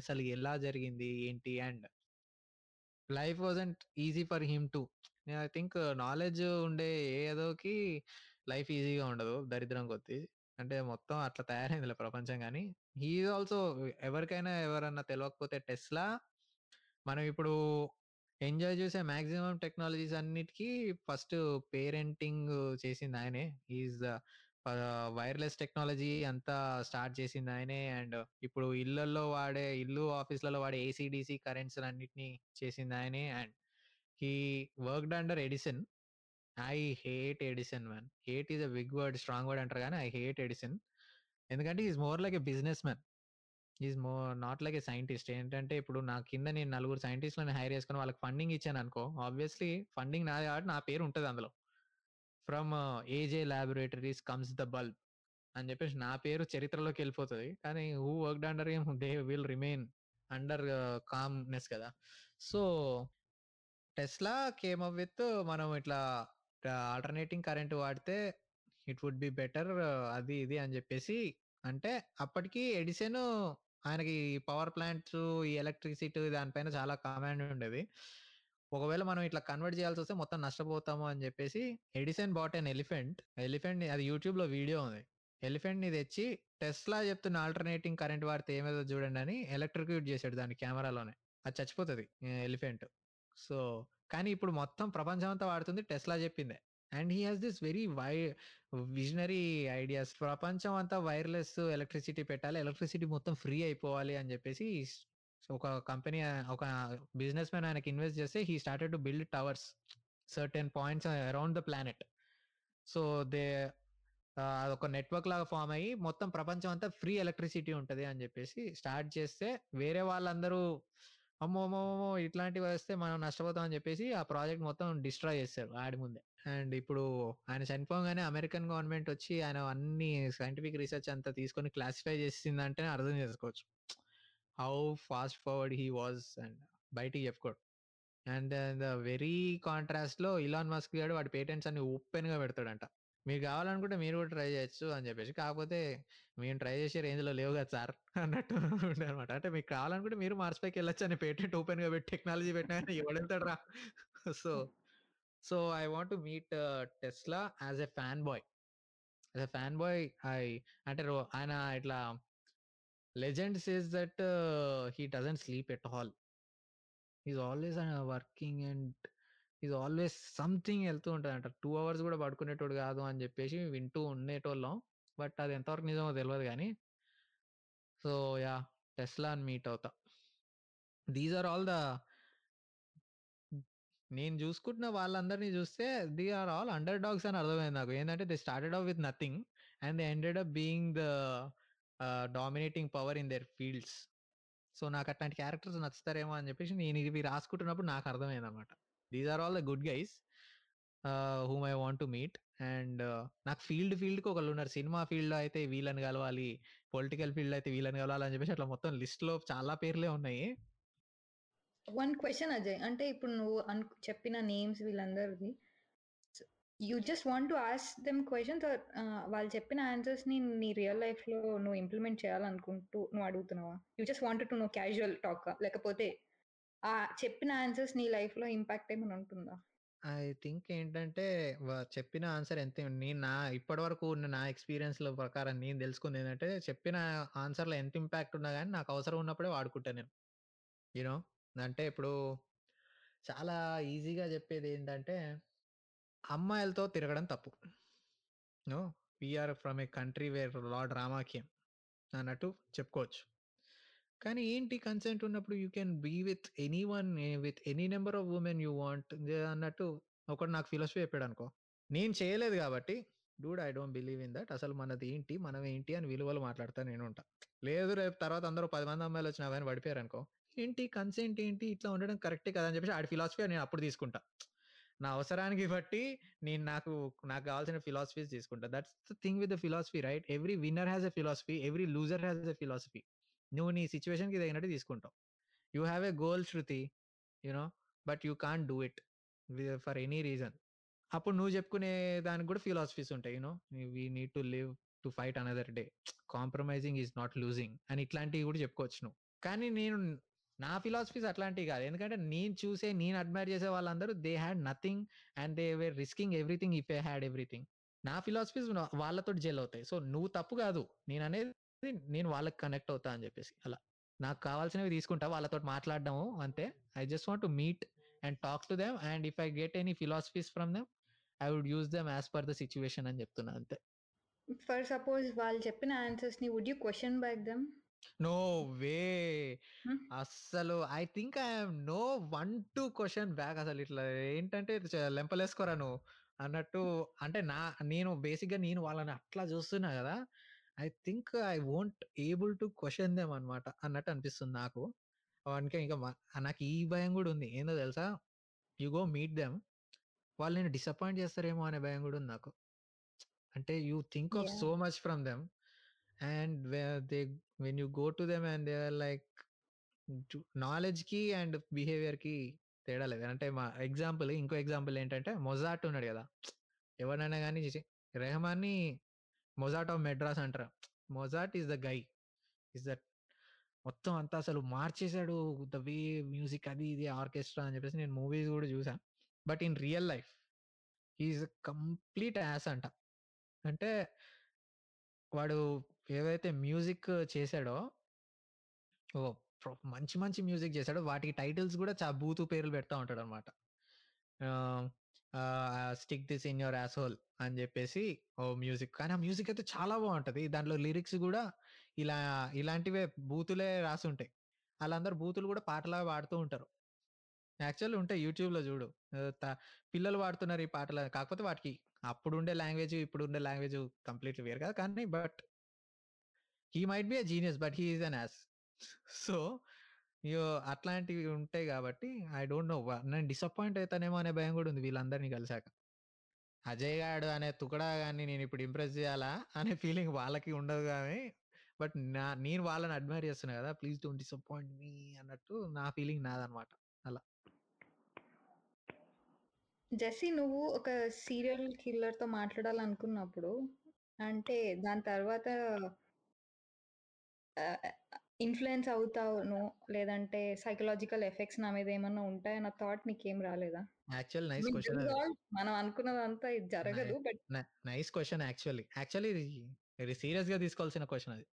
అసలు ఎలా జరిగింది ఏంటి? And life wasn't easy for him too. నేను ఐ థింక్ నాలెడ్జ్ ఉండే ఏదోకి లైఫ్ ఈజీగా ఉండదు దరిద్రం కొద్ది, అంటే మొత్తం అట్లా తయారైందిలే ప్రపంచం. కానీ హీ ఆల్సో ఎవరికైనా ఎవరన్నా తెలియకపోతే టెస్లా మనం ఇప్పుడు ఎంజాయ్ చేసే మాక్సిమం టెక్నాలజీస్ అన్నిటికీ ఫస్ట్ పేరెంటింగ్ చేసింది ఆయనే. ఈజ్ వైర్లెస్ టెక్నాలజీ అంతా స్టార్ట్ చేసింది ఆయనే. అండ్ ఇప్పుడు ఇళ్లలో వాడే ఇల్లు ఆఫీస్లలో వాడే ఏసీడీసీ కరెంట్స్ అన్నిటినీ చేసింది ఆయనే. And he worked under Edison. I hate Edison man. Hate is a big word, strong word అంటారు కానీ ఐ హేట్ ఎడిసన్. ఎందుకంటే is more like a business man, is more not like a scientist. ఏంటంటే ఇప్పుడు నా కింద నేను నలుగురు సైంటిస్ట్లను hire చేసుకుని వాళ్ళకి ఫండింగ్ ఇచ్చాను అనుకో, ఆబ్వియస్లీ ఫండింగ్ నాది కాబట్టి నా పేరు ఉంటుంది అందులో. From ఏజే laboratories comes the bulb అని చెప్పేసి నా పేరు చరిత్రలోకి వెళ్ళిపోతుంది. కానీ who worked under him they will remain under calmness కదా. So Tesla came up with మనం ఇట్లా ఆల్టర్నేటింగ్ కరెంట్ వాడితే ఇట్ వుడ్ బి బెటర్ అది ఇది అని చెప్పేసి. అంటే అప్పటికి ఎడిసన్ ఆయనకి పవర్ ప్లాంట్స్ ఈ ఎలక్ట్రిసిటీ దానిపైన చాలా కమాండ్ ఉండేది. ఒకవేళ మనం ఇట్లా కన్వర్ట్ చేయాల్సి వస్తే మొత్తం నష్టపోతాము అని చెప్పేసి Edison bought and elephant elephant అది యూట్యూబ్లో వీడియో ఉంది. ఎలిఫెంట్ని తెచ్చి టెస్లా చెప్తున్న ఆల్టర్నేటింగ్ కరెంట్ వాడితే ఏమేదో చూడండి అని ఎలక్ట్రిక్యూట్ చేశాడు దాని కెమెరాలోనే. అది చచ్చిపోతుంది ఎలిఫెంట్. సో కానీ ఇప్పుడు మొత్తం ప్రపంచం అంతా వాడుతుంది టెస్లా చెప్పిందే. And he has this very why visionary ideas. ప్రపంచం అంతా వైర్లెస్ ఎలక్ట్రిసిటీ పెట్టాలి, ఎలక్ట్రిసిటీ మొత్తం ఫ్రీ అయిపోవాలి అని చెప్పేసి ఒక కంపెనీ ఒక బిజినెస్ మ్యాన్ ఆయనకి ఇన్వెస్ట్ చేస్తే he started to build towers certain points around the planet. So they అదొక నెట్వర్క్ లాగా ఫామ్ అయ్యి మొత్తం ప్రపంచం అంతా ఫ్రీ ఎలక్ట్రిసిటీ ఉంటుంది అని చెప్పేసి స్టార్ట్ చేస్తే వేరే వాళ్ళందరూ అమ్మోమోమో ఇట్లాంటివి వస్తే మనం నష్టపోతాం అని చెప్పేసి ఆ ప్రాజెక్ట్ మొత్తం డిస్ట్రాయ్ చేస్తారు ఆడి ముందే. అండ్ ఇప్పుడు ఆయన చనిపోగానే అమెరికన్ గవర్నమెంట్ వచ్చి ఆయన అన్ని సైంటిఫిక్ రీసెర్చ్ అంతా తీసుకొని క్లాసిఫై చేసిందంటే అర్థం చేసుకోవచ్చు how fast forward he was and బయటికి చెప్పుకోడు. అండ్ ద వెరీ కాంట్రాస్ట్లో ఇలాన్ మస్క్ గారు వాడి పేటెంట్స్ అన్ని ఓపెన్గా పెడతాడంట. మీరు కావాలనుకుంటే మీరు కూడా ట్రై చేయొచ్చు అని చెప్పేసి, కాకపోతే మేము ట్రై చేసే రేంజ్లో లేవు కదా సార్ అన్నట్టు అనమాట. అంటే మీకు కావాలనుకుంటే మీరు మార్స్ పైకి వెళ్ళొచ్చు అని పేటెంట్ ఓపెన్గా పెట్టి టెక్నాలజీ పెట్టినా కానీ ఎవడెళ్తాడు రా. So so I want to meet Tesla as a fan boy. As a fan boy I అంటే ఆయన ఇట్లా legend says that he doesn't sleep at all. He's always working and is always something వెళ్తూ ఉంటుంది అంట. Two hours కూడా పడుకునేటోడు కాదు అని చెప్పేసి వింటూ ఉండేటోళ్ళం, బట్ అది ఎంతవరకు నిజమో తెలియదు కానీ. సో యా టెస్లా అని మీట్ అవుతా. దీస్ ఆర్ ఆల్ ద నేను చూసుకుంటున్న వాళ్ళందరినీ చూస్తే the are all underdogs అని అర్థమైంది నాకు. ఏంటంటే they started up with nothing and they ended up being the dominating power in their fields. So నాకు అట్లాంటి క్యారెక్టర్స్ నచ్చుతారేమో అని చెప్పేసి నేను ఇవి రాసుకుంటున్నప్పుడు నాకు అర్థమైంది అనమాట. These are all the good guys whom I want to meet. And నాకు ఫీల్డ్ ఫీల్డ్కి ఒకళ్ళు ఉన్నారు. సినిమా ఫీల్డ్లో అయితే వీళ్ళని కలవాలి, పొలిటికల్ ఫీల్డ్ అయితే వీళ్ళని కలవాలి అని చెప్పేసి అట్లా మొత్తం లిస్ట్లో చాలా పేర్లే ఉన్నాయి. వన్ క్వశ్చన్ అజయ్, అంటే ఇప్పుడు నువ్వు అను చెప్పిన నేమ్స్ వీళ్ళందరిది you just want to ask them questions, వాళ్ళు చెప్పిన ఆన్సర్స్ని నీ రియల్ లైఫ్లో నువ్వు ఇంప్లిమెంట్ చేయాలనుకుంటూ నువ్వు అడుగుతున్నావా? You just wanted to know casual talk, లేకపోతే ఆ చెప్పిన ఆన్సర్స్ నీ లైఫ్లో ఇంపాక్ట్ ఏమైనా ఉంటుందా? ఐ థింక్ ఏంటంటే చెప్పిన ఆన్సర్ ఎంత నేను నా ఇప్పటి వరకు ఉన్న నా ఎక్స్పీరియన్స్ల ప్రకారం నేను తెలుసుకుంది ఏంటంటే చెప్పిన ఆన్సర్లో ఎంత ఇంపాక్ట్ ఉన్నా కానీ నాకు అవసరం ఉన్నప్పుడే వాడుకుంటాను నేను. యూనో అంటే ఇప్పుడు చాలా ఈజీగా చెప్పేది ఏంటంటే అమ్మాయిలతో తిరగడం తప్పు. No we're from a country where lord రామాఖ్యం అన్నట్టు చెప్పుకోవచ్చు. కానీ ఏంటి కన్సెంట్ ఉన్నప్పుడు you can be with any one with any number of women you want అన్నట్టు ఒకటి నాకు ఫిలాసఫీ చెప్పాడు అనుకో. నేను చేయలేదు కాబట్టి dude I don't believe in that. అసలు మనది ఏంటి మనం ఏంటి అని విలువలు మాట్లాడతా నేను ఉంటా. లేదు రేపు తర్వాత అందరూ పది మంది అమ్మాయిలు వచ్చిన అవన్నీ పడిపోయారు అనుకో, ఏంటి కన్సెంట్ ఏంటి ఇట్లా ఉండడం కరెక్టే కదా అని చెప్పేసి ఆడి ఫిలాసఫీ నేను అప్పుడు తీసుకుంటా. నా అవసరానికి బట్టి నేను నాకు నాకు కావాల్సిన ఫిలాసఫీస్ తీసుకుంటా. That's the thing with the philosophy right. Every winner has a philosophy, every loser has a philosophy. నువ్వు నీ సిచ్యువేషన్కి తగినట్టు తీసుకుంటావు. You have a goal Shruti you know, but you can't do it for any reason. అప్పుడు నువ్వు చెప్పుకునే దానికి కూడా ఫిలాసఫీస్ ఉంటాయి you know. We need to live to fight another day, compromising is not losing అని ఇట్లాంటివి కూడా చెప్పుకోవచ్చు నువ్వు. కానీ నేను నా ఫిలాసఫీస్ అట్లాంటివి కాదు. ఎందుకంటే నేను చూసే నేను అడ్మైర్ చేసే వాళ్ళందరూ they had nothing and they were risking everything if a had everything. నా ఫిలాసఫీస్ వాళ్ళతో జెల్ అవుతాయి. సో నువ్వు తప్పు కాదు, నేను అనేది నేను వాళ్ళకి కనెక్ట్ అవుతా అని చెప్పేసి అలా నాకు కావాల్సినవి తీసుకుంటా, వాళ్ళతో మాట్లాడము అంతే. I just want to meet and talk to them and if I get any philosophies from them I would use them as per the situation అని చెప్తున్నా అంతే. ఫర్ సపోజ్ వాళ్ళు చెప్పిన ఆన్సర్స్ ని would you question back them? No way. అస్సలు I think I have no one to question back. అసలు ఇట్లా ఏంటంటే లెంపలేసుకోరా నువ్వు అన్నట్టు. అంటే నా నేను బేసిక్గా నేను వాళ్ళని అట్లా చూస్తున్నా కదా, I think I won't able to question them అనమాట అన్నట్టు అనిపిస్తుంది నాకు. అందుకే ఇంకా నాకు ఈ భయం కూడా ఉంది, ఏందో తెలుసా, యు గో మీట్ దెమ్ వాళ్ళు నేను డిసప్పాయింట్ చేస్తారేమో అనే భయం కూడా ఉంది నాకు. అంటే you think of so much from them and where they when you go to them and they are like knowledge ki and behavior ki తేడా లేదు. అంటే మా ఎగ్జాంపుల్ ఇంకో ఎగ్జాంపుల్ ఏంటంటే మొజార్ట్ ఉన్నాడు కదా, ఎవరైనా కానీ రెహమాన్ని మొజార్ట్ ఆఫ్ మెడ్రాస్ అంటారు. Mozart is the guy, is that మొత్తం అంతా అసలు మార్చేశాడు ద వే మ్యూజిక్ అది ఇది ఆర్కెస్ట్రా అని చెప్పేసి నేను మూవీస్ కూడా చూసా. But in real life he's complete ass అంట. అంటే వాడు ఏవైతే మ్యూజిక్ చేశాడో ఓ మంచి మంచి మ్యూజిక్ చేశాడో వాటికి టైటిల్స్ కూడా చా బూతు పేర్లు పెడతా ఉంటాడు అనమాట. Stick this in your asshole అని చెప్పేసి ఓ మ్యూజిక్, కానీ ఆ మ్యూజిక్ అయితే చాలా బాగుంటుంది. దాంట్లో లిరిక్స్ కూడా ఇలా ఇలాంటివే బూతులే రాసి ఉంటాయి. వాళ్ళందరూ బూతులు కూడా పాటలాగా పాడుతూ ఉంటారు. యాక్చువల్ ఉంటాయి యూట్యూబ్లో చూడు, పిల్లలు పాడుతున్నారు ఈ పాటలు. కాకపోతే వాటికి అప్పుడు ఉండే లాంగ్వేజ్ ఇప్పుడు ఉండే లాంగ్వేజ్ కంప్లీట్ వేరు కదా. కానీ but he might be a genius but he is an ass. So you atlanti untai kabatti I don't know nan disappoint aytanemo ane bhayam kuda undi villandarni kalasaka ajay gaadu ane tukada gaani nenu ippudu impress cheyala ane feeling vallaki undadu gaani but nenu vallani admire chestunna kada please don't disappoint me annattu na feeling nadu anamata ala. Jesse nuvu oka serial killer tho maatladal anukunnappudu ante dan tarvata influence అవుతాను లేదంటే psychological effects నా మీద ఏమన్నా ఉంటాయన్న thought నీకేం రాలేదా? Actual nice question. మనం అనుకున్నదంతా ఇది జరగదు. But nice question. Actually actually ఇది సీరియస్ గా తీసుకోవాల్సిన క్వశ్చన్. అది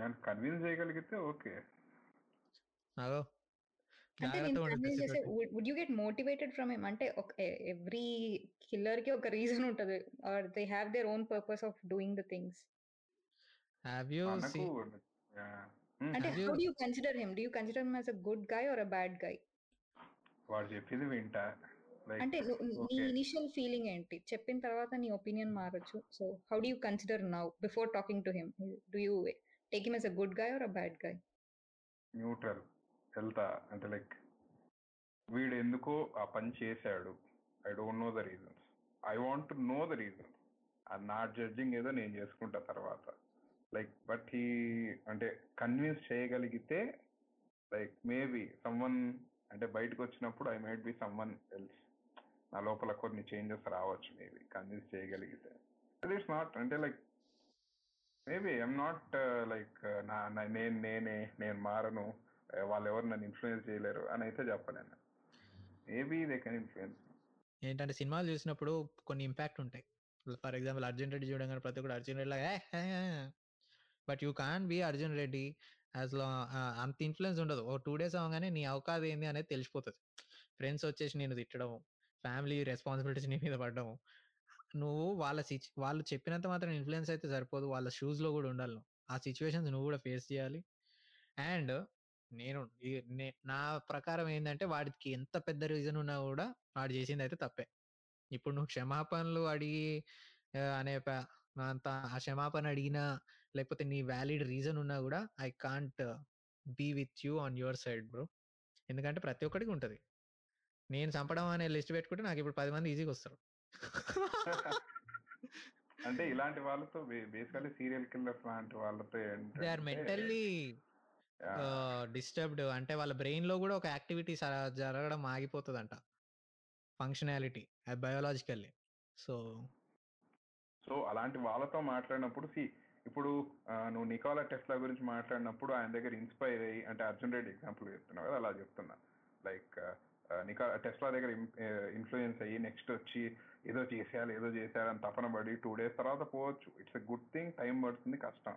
నేను కన్విన్స్ చేయగలిగితే ఓకే. అదో అంటే నేను కన్విన్స్ చేసే would you get motivated from him? అంటే ఎవ్రీ కిల్లర్ కి ఒక రీజన్ ఉంటది or they have their own purpose of doing the things. Have you Anakku, seen? Yeah. Mm. And how do you consider him? Do you consider him as a good guy or a bad guy? వాడు చెప్పింది వింటా. అంటే నీ initial feeling ఏంటి? చెప్పిన తర్వాత నీ opinion మారొచ్చు. So how do you consider now before talking to him? Do you take him as a good guy or a bad guy? Neutral. వెళ్తా అంటే లైక్ వీడు ఎందుకో ఆ పని చేశాడు, I don't know the reasons. I want to know the reasons. I'm not judging ఏదో నేను చేసుకుంటా తర్వాత. Like, but he అంటే కన్విన్స్ చేయగలిగితే లైక్ మేబీ సమ్వన్ అంటే బయటకు వచ్చినప్పుడు I might be someone else. నా లోపల కొన్ని చేంజెస్ రావచ్చు మేబీ కన్విన్స్ చేయగలిగితే. ఇట్స్ నాట్ అంటే like maybe I'm not like నా నేను నేనే నేను మారను, వాళ్ళు ఎవరు నన్ను ఇన్ఫ్లుయెన్స్ చేయలేరు అని అయితే చెప్పలేను. Maybe they can influence. ఏంటంటే సినిమాలు చూసినప్పుడు కొన్ని ఇంపాక్ట్ ఉంటాయి. ఫర్ ఎగ్జాంపుల్ అర్జున్ రెడ్డి చూడంగానే ప్రతి ఒక్కరు అర్జున్ రెడ్డి లాగా but you can be Arjun Reddy as లా అంత ఇన్ఫ్లుయెన్స్ ఉండదు. ఓ టూ డేస్ అవగానే నీ అవకాశం ఏంది అనేది తెలిసిపోతుంది. ఫ్రెండ్స్ వచ్చేసి నేను తిట్టడం, ఫ్యామిలీ రెస్పాన్సిబిలిటీస్ నీ మీద పడ్డము. నువ్వు వాళ్ళ సిచ్ వాళ్ళు చెప్పినంత మాత్రం ఇన్ఫ్లుయెన్స్ అయితే సరిపోదు, వాళ్ళ షూస్లో కూడా ఉండాలి నువ్వు. ఆ సిచ్యువేషన్స్ నువ్వు కూడా ఫేస్ చేయాలి. అండ్ నేను నా ప్రకారం ఏంటంటే వాడికి ఎంత పెద్ద రీజన్ ఉన్నా కూడా వాడు చేసింది అయితే తప్పే. ఇప్పుడు నువ్వు క్షమాపణలు అడిగి అనే అంత ఆ క్షమాపణ అడిగినా లేకపోతే నీ వ్యాలిడ్ రీజన్ ఉన్నా కూడా I can't be with you on your side bro. ఎందుకంటే ప్రతి ఒక్కడికి ఉంటుంది. నేను చంపడం అనే లిస్ట్ పెట్టుకుంటే నాకు ఇప్పుడు పది మంది ఈజీగా వస్తారు. అంటే ఇలాంటి వాళ్ళతో బేసికల్లీ సీరియల్ కిల్లర్స్ లాంటి వాళ్ళతో దే ఆర్ మెంటల్లీ డిస్టర్బ్డ్. అంటే వాళ్ళ బ్రెయిన్ లో కూడా ఒక యాక్టివిటీ జరగడం ఆగిపోతుంది అంట, ఫంక్షనాలిటీ బయోలాజికల్లీ. సో సో అలాంటి వాళ్ళతో మాట్లాడినప్పుడు ఇప్పుడు నువ్వు నికోలా టెస్లా గురించి మాట్లాడినప్పుడు ఆయన దగ్గర ఇన్స్పైర్ అయ్యి, అంటే అర్జున్ రెడ్డి ఎగ్జాంపుల్ చెప్తున్నావు కదా, అలా చెప్తున్నా. లైక్ నికోలా టెస్లా దగ్గర ఇన్ఫ్లుయెన్స్ అయ్యి నెక్స్ట్ వచ్చి ఏదో చేసేయాలి ఏదో చేసేయాలి అని తపన పడి టూ డేస్ తర్వాత పోవచ్చు. It's a good thing, time పడుతుంది, కష్టం.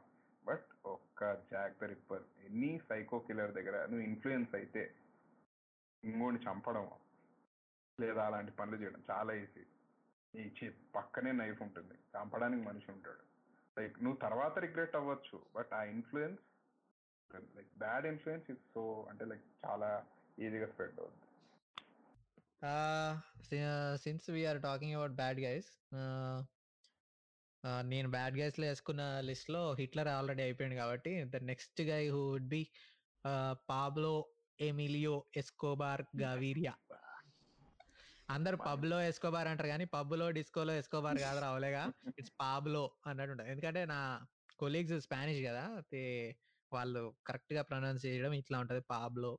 బట్ ఒక్క Jack the Ripper, any psycho killer దగ్గర నువ్వు ఇన్ఫ్లుయెన్స్ అయితే ఇంకోని చంపడం లేదా అలాంటి పనులు చేయడం చాలా ఈజీ. ఈ చేతి పక్కనే నైఫ్ ఉంటుంది, చంపడానికి మనిషి ఉంటాడు. లైక్ నువ్వు తర్వాత రిగ్రెట్ అవ్వచ్చు, బట్ ఆ influence, like bad influence is so, అంటే లైక్ చాలా ఈజీగా స్ప్రెడ్ అవుతుంది. Since we're talking about bad guys, నేను బ్యాడ్ గైస్ లో వేసుకున్న లిస్ట్ లో హిట్లర్ ఆల్రెడీ అయిపోయింది కాబట్టి the next guy who would be Pablo Emilio Escobar Gaviria. అందరు పబ్లో ఎస్కోబార్ అంటారు కానీ పబ్లో డిస్కోలో ఎస్కోబార్ కాదు రావలేగా, ఇట్స్ పాబ్లో అన్నట్టు ఉంటుంది. ఎందుకంటే నా కొలీగ్స్ స్పానిష్ కదా, వాళ్ళు కరెక్ట్ గా ప్రొనౌన్స్ చేయడం ఇట్లా ఉంటుంది, పాబ్లో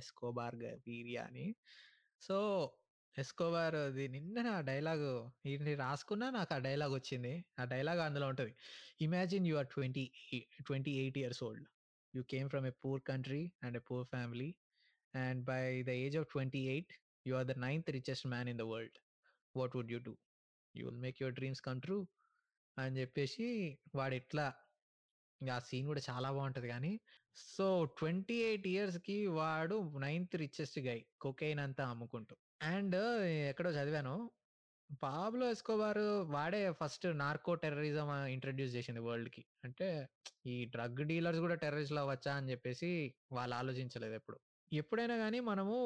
ఎస్కోబార్ గావిరియా అని. సో ఎస్కోబార్ ది నిన్న నా డైలాగ్ ఏంటి రాసుకున్నా, నాకు ఆ డైలాగ్ వచ్చింది. ఆ డైలాగ్ అందులో ఉంటుంది, imagine you are twenty twenty eight years old, you came from a poor country and a poor family, and by the age of twenty eight you are the ninth richest man in the world, what would you do, you will make your dreams come true అని చెప్పేసి వాడు ఎట్లా, ఆ scene కూడా చాలా బాగుంటుంది. కానీ so twenty eight ఇయర్స్కి వాడు నైన్త్ రిచెస్ట్ గై, కొకైన్ అంతా అమ్ముకుంటూ. అండ్ ఎక్కడో చదివాను, పాబ్లో ఎస్కోబార్ వాడే ఫస్ట్ నార్కో టెర్రరిజం ఇంట్రడ్యూస్ చేసింది వరల్డ్కి. అంటే ఈ డ్రగ్ డీలర్స్ కూడా టెర్రరిస్ట్లు అవ్వచ్చా అని చెప్పేసి వాళ్ళు ఆలోచించలేదు ఎప్పుడు. ఎప్పుడైనా కానీ మనము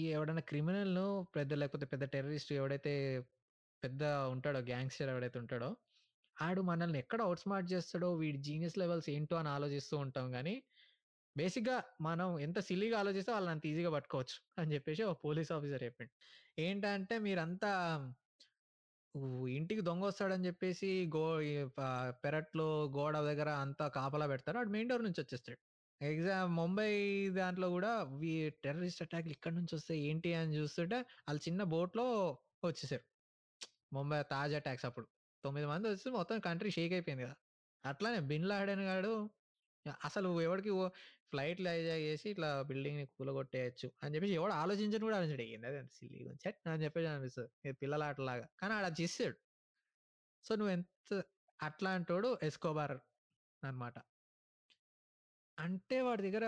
ఈ ఎవడైనా క్రిమినల్ను పెద్ద, లేకపోతే పెద్ద టెర్రరిస్ట్ ఎవడైతే పెద్ద ఉంటాడో, గ్యాంగ్స్టర్ ఎవడైతే ఉంటాడో, ఆడు మనల్ని ఎక్కడ అవుట్ స్మార్ట్ చేస్తాడో, వీడి జీనియస్ లెవెల్స్ ఏంటో అని ఆలోచిస్తూ ఉంటాం. కానీ బేసిక్గా మనం ఎంత సిల్లీగా ఆలోచిస్తే వాళ్ళని అంత ఈజీగా పట్టుకోవచ్చు అని చెప్పేసి ఒక పోలీస్ ఆఫీసర్ చెప్పిండు. ఏంటంటే మీరంతా ఇంటికి దొంగ వస్తాడని చెప్పేసి గో పెరట్లో గోడ దగ్గర అంతా కాపలా పెడతారు, వాడు మెయిన్ డోర్ నుంచి వచ్చేస్తాడు. ఎగ్జామ్ ముంబై దాంట్లో కూడా వీ టెర్రరిస్ట్ అటాక్లు ఇక్కడ నుంచి వస్తాయి ఏంటి అని చూస్తుంటే వాళ్ళు చిన్న బోట్లో వచ్చేసారు. ముంబై తాజ్ అటాక్స్ అప్పుడు తొమ్మిది మంది వచ్చి మొత్తం కంట్రీ షేక్ అయిపోయింది కదా. అట్లానే బిన్ లాడెన్ గాడు అసలు ఎవరికి ఫ్లైట్లు హైజాక్ చేసి ఇట్లా బిల్డింగ్ని కూలగొట్టేయచ్చు అని చెప్పేసి ఎవడు ఆలోచించని కూడా ఆలోచించాడు, ఏంది అదంటే సిల్లీ చెట్ అని చెప్పేసి అనిపిస్తుంది పిల్లల ఆటలాగా, కానీ అలా చేసాడు. సో నువ్వు ఎంత అట్లాంటోడు ఎస్కోబార్ అనమాట. అంటే వాడి దగ్గర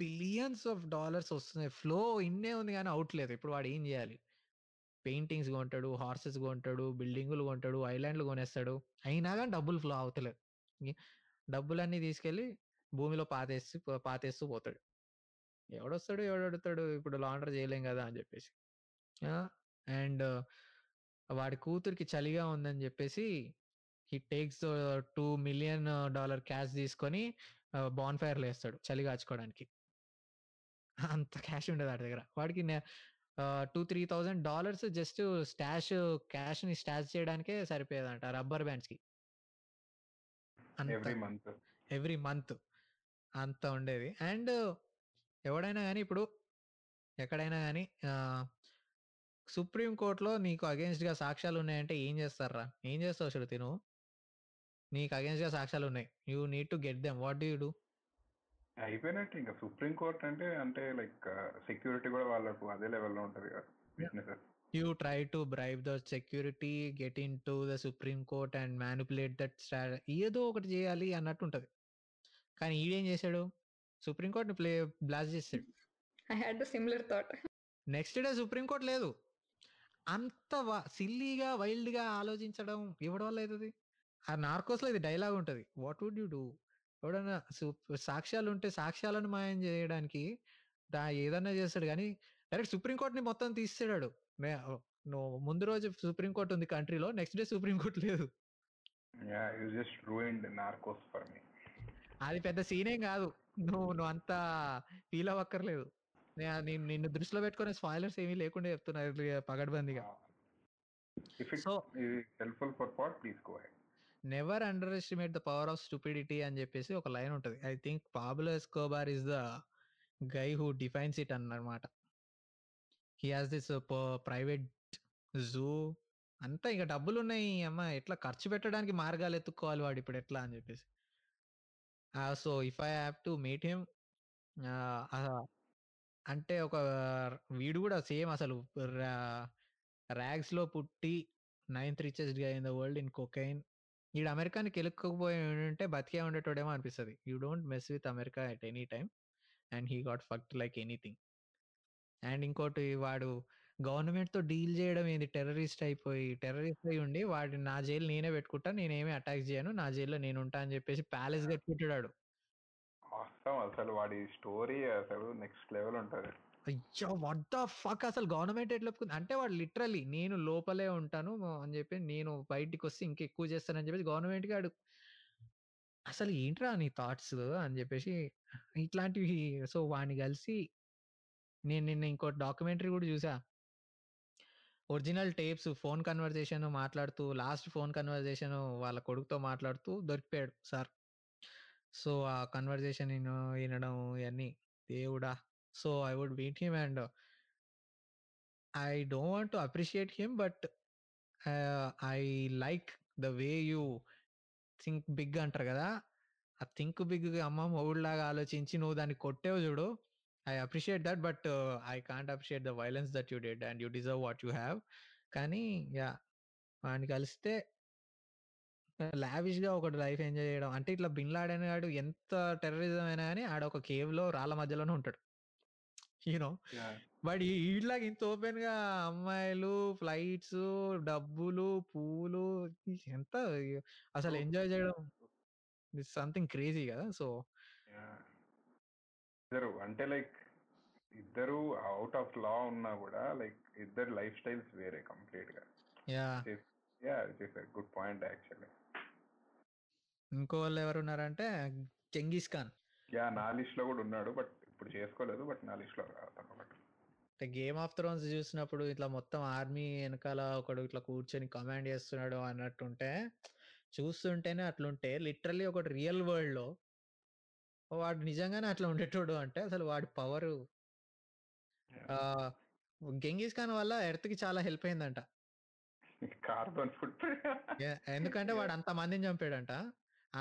బిలియన్స్ ఆఫ్ డాలర్స్ వస్తున్నాయి, ఫ్లో ఇన్నే ఉంది కానీ అవుట్ లేదు. ఇప్పుడు వాడు ఏం చేయాలి, పెయింటింగ్స్ కొంటాడు, హార్సెస్ కొంటాడు, బిల్డింగులు కొంటాడు, ఐలాండ్లు కొనేస్తాడు, అయినా కానీ డబ్బులు ఫ్లో అవుతలేదు. డబ్బులన్నీ తీసుకెళ్ళి భూమిలో పాతేసి పాతేస్తూ పోతాడు. ఎవడొస్తాడు ఎవడడుతాడు, ఇప్పుడు లాండర్ చేయలేం కదా అని చెప్పేసి. అండ్ వాడి కూతురికి చలిగా ఉందని చెప్పేసి he takes two million dollar cash తీసుకొని బాన్ ఫైర్లో వేస్తాడు చలి కాచుకోవడానికి. అంత క్యాష్ ఉండదు వాడి దగ్గర. వాడికి two three thousand dollars just stash క్యాష్ని స్టాష్ చేయడానికే సరిపోయేదంట రబ్బర్ బ్యాండ్స్కి ఎవ్రీ మంత్ అంత ఉండేది. అండ్ ఎవడైనా కానీ ఇప్పుడు ఎక్కడైనా కానీ సుప్రీంకోర్టులో నీకు అగేన్స్ట్గా సాక్ష్యాలు ఉన్నాయంటే ఏం చేస్తారా, ఏం చేస్తావు శృతి నువ్వు? నీకు అగేన్స్ట్గా సాక్ష్యాలు ఉన్నాయి, you need to get them, what do you do? అయిపోయినట్టు ఇంకా సుప్రీంకోర్టు అంటే అంటే లైక్ సెక్యూరిటీ కూడా వాళ్ళకు అదే లెవెల్లో ఉంటుంది కదా. You try to bribe the security, get into the Supreme Court and manipulate that strategy. ఏదో ఒకటి చేయాలి అన్నట్టు ఉంటుంది. కానీ ఈడేం చేశాడు, సుప్రీంకోర్టుని ప్లే బ్లాస్ట్ చేశాడు. I had the similar thought. Next day supreme court లేదు. అంత సిల్లీగా వైల్డ్గా ఆలోచించడం ఎవడి వల్ల అవుతుంది? ఆ నార్కోస్లో ఇది డైలాగ్ ఉంటుంది, వాట్ వుడ్ యూ డూ. ఎవడన్నా సాక్ష్యాలు ఉంటే సాక్ష్యాలను మాయం చేయడానికి దా ఏదన్నా చేస్తాడు, కానీ డైరెక్ట్ సుప్రీంకోర్టుని మొత్తం తీసేసాడు. ముందు రోజు సుప్రీంకోర్టు ఉంది కంట్రీలో, నెక్స్ట్ డే సుప్రీంకోర్టు లేదు. అది పెద్ద సీనేం కాదు, నువ్వు నువ్వు అంత ఫీల్ అవ్వక్కర్లేదు. నేను నిన్ను దృష్టిలో పెట్టుకునే స్పాయిలర్స్ ఏమీ లేకుండా చెప్తున్నా పగడ్బందీగా. So never underestimate the power of stupidity అని చెప్పేసి ఒక లైన్ ఉంటుంది. I think Pablo Escobar is the guy who defines it అన్నమాట. He has this uh, private zoo అంతా ఇక డబ్బులు ఉన్నాయి అమ్మ, ఎట్లా ఖర్చు పెట్టడానికి మార్గాలు ఎత్తుక్కోవాలి వాడు ఇప్పుడు ఎట్లా అని చెప్పేసి. So if I have to meet him అంటే ఒక వీడు కూడా సేమ్ అసలు ర్యాగ్స్ లో పుట్టి నైన్త్ రిచెస్ట్ గా in the world in cocaine. వీడు అమెరికానికి వెళ్ళకపోయి ఉంటే బతికే ఉండేటోడేమో అనిపిస్తుంది. You don't mess with America at any time and he got fucked like anything. And ఇంకోటి వాడు గవర్నమెంట్ తో డీల్ చేయడం ఏంది, టెర్రరిస్ట్ అయిపోయి టెర్రరిస్ట్ అయి ఉండి వాడు నా జైలు నేనే పెట్టుకుంటా, నేనేమి అటాక్ చేయను, నా జైల్లో నేను ఉంటా అని చెప్పేసి ప్యాలెస్ కట్టుకుంటాడు. అసలు వాడి స్టోరీ అసలు నెక్స్ట్ లెవెల్ ఉంటది. అయ్యో వాట్ ద ఫక్, అసలు గవర్నమెంట్ ఎట్లా ఒప్పుకుంది అంటే వాడు లిటరలీ నేను లోపలే ఉంటాను అని చెప్పి నేను బయటికి వస్తే ఇంకెక్కువ చేస్తానని చెప్పేసి గవర్నమెంట్ కి ఆడు అసలు ఏంట్రా నీ థాట్స్ అని చెప్పేసి ఇట్లాంటివి. సో వాడిని కలిసి నేను నిన్న ఇంకో డాక్యుమెంటరీ కూడా చూసా, ఒరిజినల్ టేప్స్ ఫోన్ కన్వర్జేషన్ మాట్లాడుతూ లాస్ట్ ఫోన్ కన్వర్జేషన్ వాళ్ళ కొడుకుతో మాట్లాడుతూ దొరికిపోయాడు సార్. సో ఆ కన్వర్జేషన్ నేను వినడం ఇవన్నీ దేవుడా. So I would meet him and I don't want to appreciate him but I like the way you think big అంటారు కదా, ఆ థింక్ బిగ్ అమ్మ మొగుడులాగా ఆలోచించి నువ్వు దాన్ని కొట్టేవు చూడు. I appreciate that but uh, I can't appreciate the violence that you did and you deserve what you have. కానీ yeah వాడిని కలిస్తే లావిష్గా ఒక లైఫ్ ఎంజాయ్ చేయడం అంటే ఇట్లా బిన్ లాడెన్ గాడు ఎంత టెర్రరిజం అయినా కానీ ఆడ ఒక కేవ్ లో రాళ్ళ మధ్యలోనే ఉంటాడు యూనో. బట్ వీళ్ళకి ఇంత ఓపెన్ గా అమ్మాయిలు, ఫ్లైట్స్, డబ్బులు, పూలు, ఎంత అసలు ఎంజాయ్ చేయడం ఇట్స్ సంథింగ్ క్రేజీ కదా. సో ఇద్దరు అంటే లైక్ ఇద్దరు అవుట్ ఆఫ్ లా ఉన్నా కూడా లైక్ ఇద్దరు లైఫ్ స్టైల్స్ వేరే కంప్లీట్ గా. Good point. యాక్చువల్లీ ఇంకో వాళ్ళు ఎవరు ఉన్నారంటే చెంగీస్ ఖాన్. యా నా లిస్ట్ లో కూడా ఉన్నాడు బట్ ఇప్పుడు చేసుకోలేదు, బట్ నా లిస్ట్ లో రావట్లేదు. అంటే గేమ్ ఆఫ్ థ్రోన్స్ చూసినప్పుడు ఇట్లా మొత్తం ఆర్మీ వెనకాల ఒకడు ఇట్లా కూర్చొని కమాండ్ చేస్తున్నాడు అన్నట్టుంటే చూస్తుంటేనే అట్లుంటే లిటరలీ ఒకటి రియల్ వరల్డ్ లో వాడు నిజంగానే అట్లా ఉండేటోడు అంటే అసలు వాడి పవర్. గెంగీస్ ఖాన్ వల్ల ఎర్త్ కి చాలా హెల్ప్ అయిందంట, కార్బన్ ఫుట్ ప్రింట్. ఎందుకంటే వాడు అంత మందిని చంపాడంట,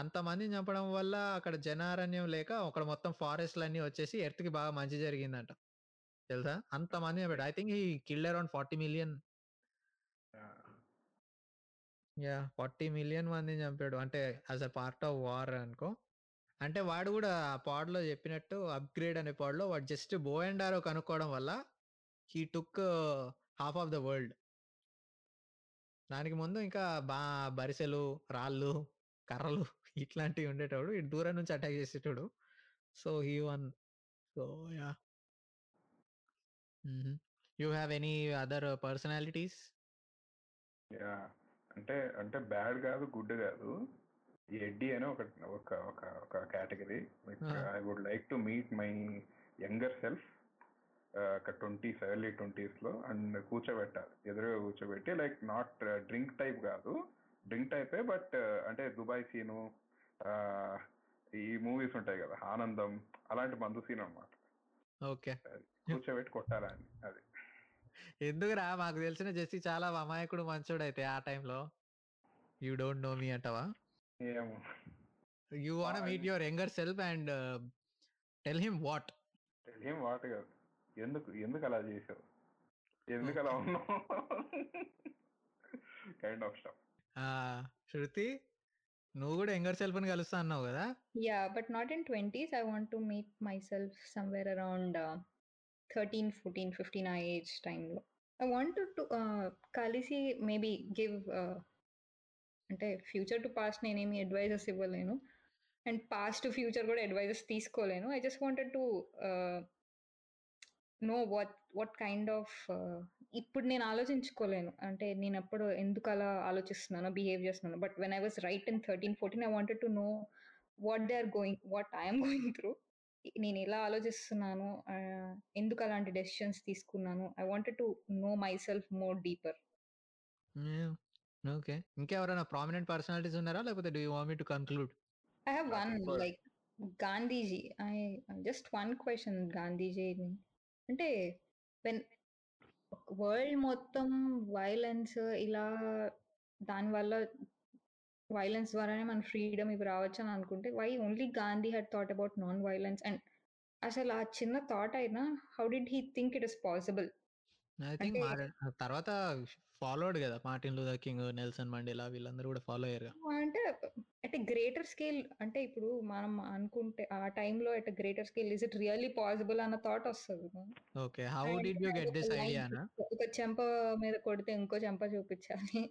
అంత మందిని చంపడం వల్ల అక్కడ జనారణ్యం లేక అక్కడ మొత్తం ఫారెస్ట్లు అన్ని వచ్చేసి ఎర్త్ కి బాగా మంచి జరిగిందంట తెలుసా. అంత మంది చంపాడు, I think he killed around forty million yeah forty million మందిని చంపాడు అంటే as a part of war అనుకో. అంటే వాడు కూడా ఆ పాడ్ లో చెప్పినట్టు అప్గ్రేడ్ అనే పాడ్ లో వాడు జస్ట్ బో అండ్ ఆరో కనుక్కోవడం వల్ల he took half of the world. దానికి ముందు ఇంకా బా బరిసెలు, రాళ్ళు, కర్రలు ఇట్లాంటివి ఉండేటోడు, ఇటు దూరం నుంచి అటాక్ చేసేటోడు. So he won. So yeah you have any other personalities? Yeah అంటే అంటే బ్యాడ్ కాదు, గుడ్ కాదు, ఎడ్డీ అని ఒక ఒక ఒక category. I would like to meet my younger self twenties, early twenties లో అండ్ కూర్చోబెట్టాలి, ఎదురుగా కూర్చోబెట్టి లైక్ నాట్ డ్రింక్ టైప్ కాదు, డ్రింక్ టైపే బట్ అంటే దుబాయ్ సీను ఈ మూవీస్ ఉంటాయి కదా ఆనందం అలాంటి మందు సీన్ అనమాట. ఓకే కూర్చోబెట్టి కొట్టాలని. అది ఎందుకురా మాకు తెలిసిన జెస్సీ చాలా అమాయకుడు మంచోడు, అయితే ఆ టైంలో యూ డోంట్ నో మీ అంటావా? You wanna meet your younger self and uh, tell him what? Tell him what? ఎందుకు ఎందుకు అలా చేసావు, ఎందుకు అలా ఉన్నావు కైండ్ ఆఫ్ స్టఫ్. శృతి నువ్వు కూడా యంగర్ సెల్ఫ్ ని కలుస్తా అన్నావు కదా? Yeah but not in twenties. I want to meet myself somewhere around uh, thirteen, fourteen, fifteen ఆ ఏజ్ టైమ్ లో. I want to uh, కలిసి maybe give uh, అంటే ఫ్యూచర్ టు పాస్ట్ నేనేమి అడ్వైజెస్ ఇవ్వలేను అండ్ పాస్ట్ టు ఫ్యూచర్ కూడా advises తీసుకోలేను. I just wanted to know what what kind of ఇప్పుడు నేను ఆలోచించుకోలేను అంటే నేను అప్పుడు ఎందుకు అలా ఆలోచిస్తున్నానో, బిహేవ్ చేస్తున్నాను. But when I was right in thirteen fourteen I wanted to know what they are going, what I'm going through, నేను ఎలా ఆలోచిస్తున్నాను, ఎందుకు అలాంటి డెసిషన్స్ తీసుకున్నాను. I wanted to know my self more deeper. Okay. ఇంకెవరైనా prominent personalities ఉన్నారా లేకపోతే do you want me to conclude? I have one like Gandhiji. I just one question Gandhiji. అంటే when వరల్డ్ మొత్తం వైలెన్స్ ఇలా దానివల్ల violence ద్వారానే మన freedom ఇవి రావచ్చు అని అనుకుంటే why only Gandhi had thought about non violence and అసలు ఆ చిన్న థాట్ అయినా how did he think it is possible? I think తర్వాత ఫాలోడ్ కదా Martin Luther King, Nelson Mandela వీళ్ళందరూ కూడా ఫాలో అయ్యారు అంటే అట్ ఎ గ్రేటర్ స్కేల్. అంటే ఇప్పుడు మనం అనుకుంటే ఆ టైంలో at a greater scale is it really possible అన్న థాట్ వస్తుంది. Okay, how did you get this idea? ఒక చెంప మీద కొడితే ఇంకో చెంప చూపించాలి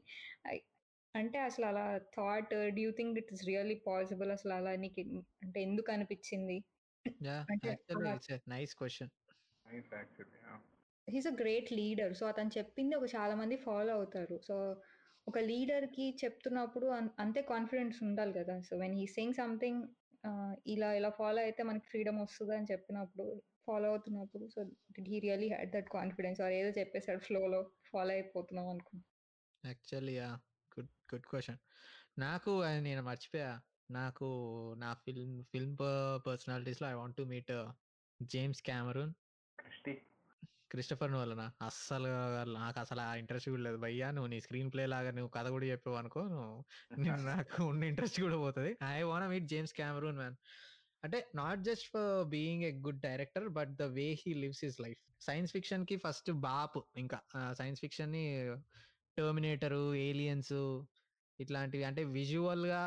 అంటే అసలు అలా thought do you think it is really possible? అసలు అలా నీకు అంటే ఎందుకు అనిపించింది? He's a great leader. So అతను చెప్పింది ఒక చాలా మంది ఫాలో అవుతారు. సో ఒక లీడర్ కి చెప్తున్నప్పుడు అంతే కాన్ఫిడెన్స్ ఉండాలి కదా. So when he saying something ఇలా ఇలా ఫాలో అయితే మనకి ఫ్రీడమ్ వస్తుంది అని చెప్పినప్పుడు ఫాలో అవుతున్నప్పుడు so did he really had that confidence or ఏదో చెప్పేసాడు ఫ్లోలో ఫాలో అయిపోతున్నాం అనుకున్నాను. Actually good good question. నాకు నేను మర్చిపోయా, నాకు నా ఫిల్మ్ ఫిల్మ్ పర్సనాలిటీస్లో I want to meet James Cameron, Christopher నోలనా. అస్సలు నాకు అసలు ఆ ఇంట్రెస్ట్ కూడా లేదు భయ్యా. నువ్వు నీ స్క్రీన్ ప్లే లాగా నువ్వు కథ కూడా చెప్పావు అనుకో నువ్వు నాకు ఉన్న ఇంట్రెస్ట్ కూడా పోతుంది. I want meet James Cameron man. అంటే not just for being a good director but the way he lives his life. Science fiction కి ఫస్ట్ బాప్, ఇంకా సైన్స్ ఫిక్షన్ ని టర్మినేటరు, ఏలియన్స్ ఇట్లాంటివి అంటే విజువల్ గా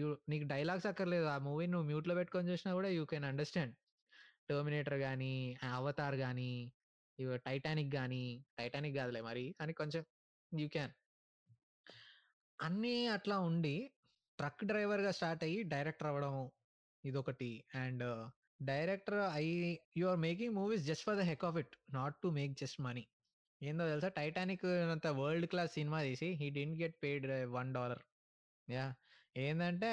యూ నీకు డైలాగ్స్ అక్కర్లేదు. ఆ మూవీ నువ్వు మ్యూట్ లో పెట్టుకొని చూసినా కూడా యూ కెన్ అండర్స్టాండ్. టర్మినేటర్ కానీ, అవతార్ కానీ, ఇవి టైటానిక్ కానీ, టైటానిక్ కాదులే మరి కానీ కొంచెం యూ క్యాన్ అన్నీ అట్లా ఉండి ట్రక్ డ్రైవర్ గా స్టార్ట్ అయ్యి డైరెక్టర్ అవ్వడం ఇదొకటి. అండ్ డైరెక్టర్ అయ్యి you are making movies just for the heck of it, not to make just money. ఏందో తెలుసా, టైటానిక్ అంత వరల్డ్ క్లాస్ సినిమా తీసి he didn't get paid one dollar. Yeah ఏంటంటే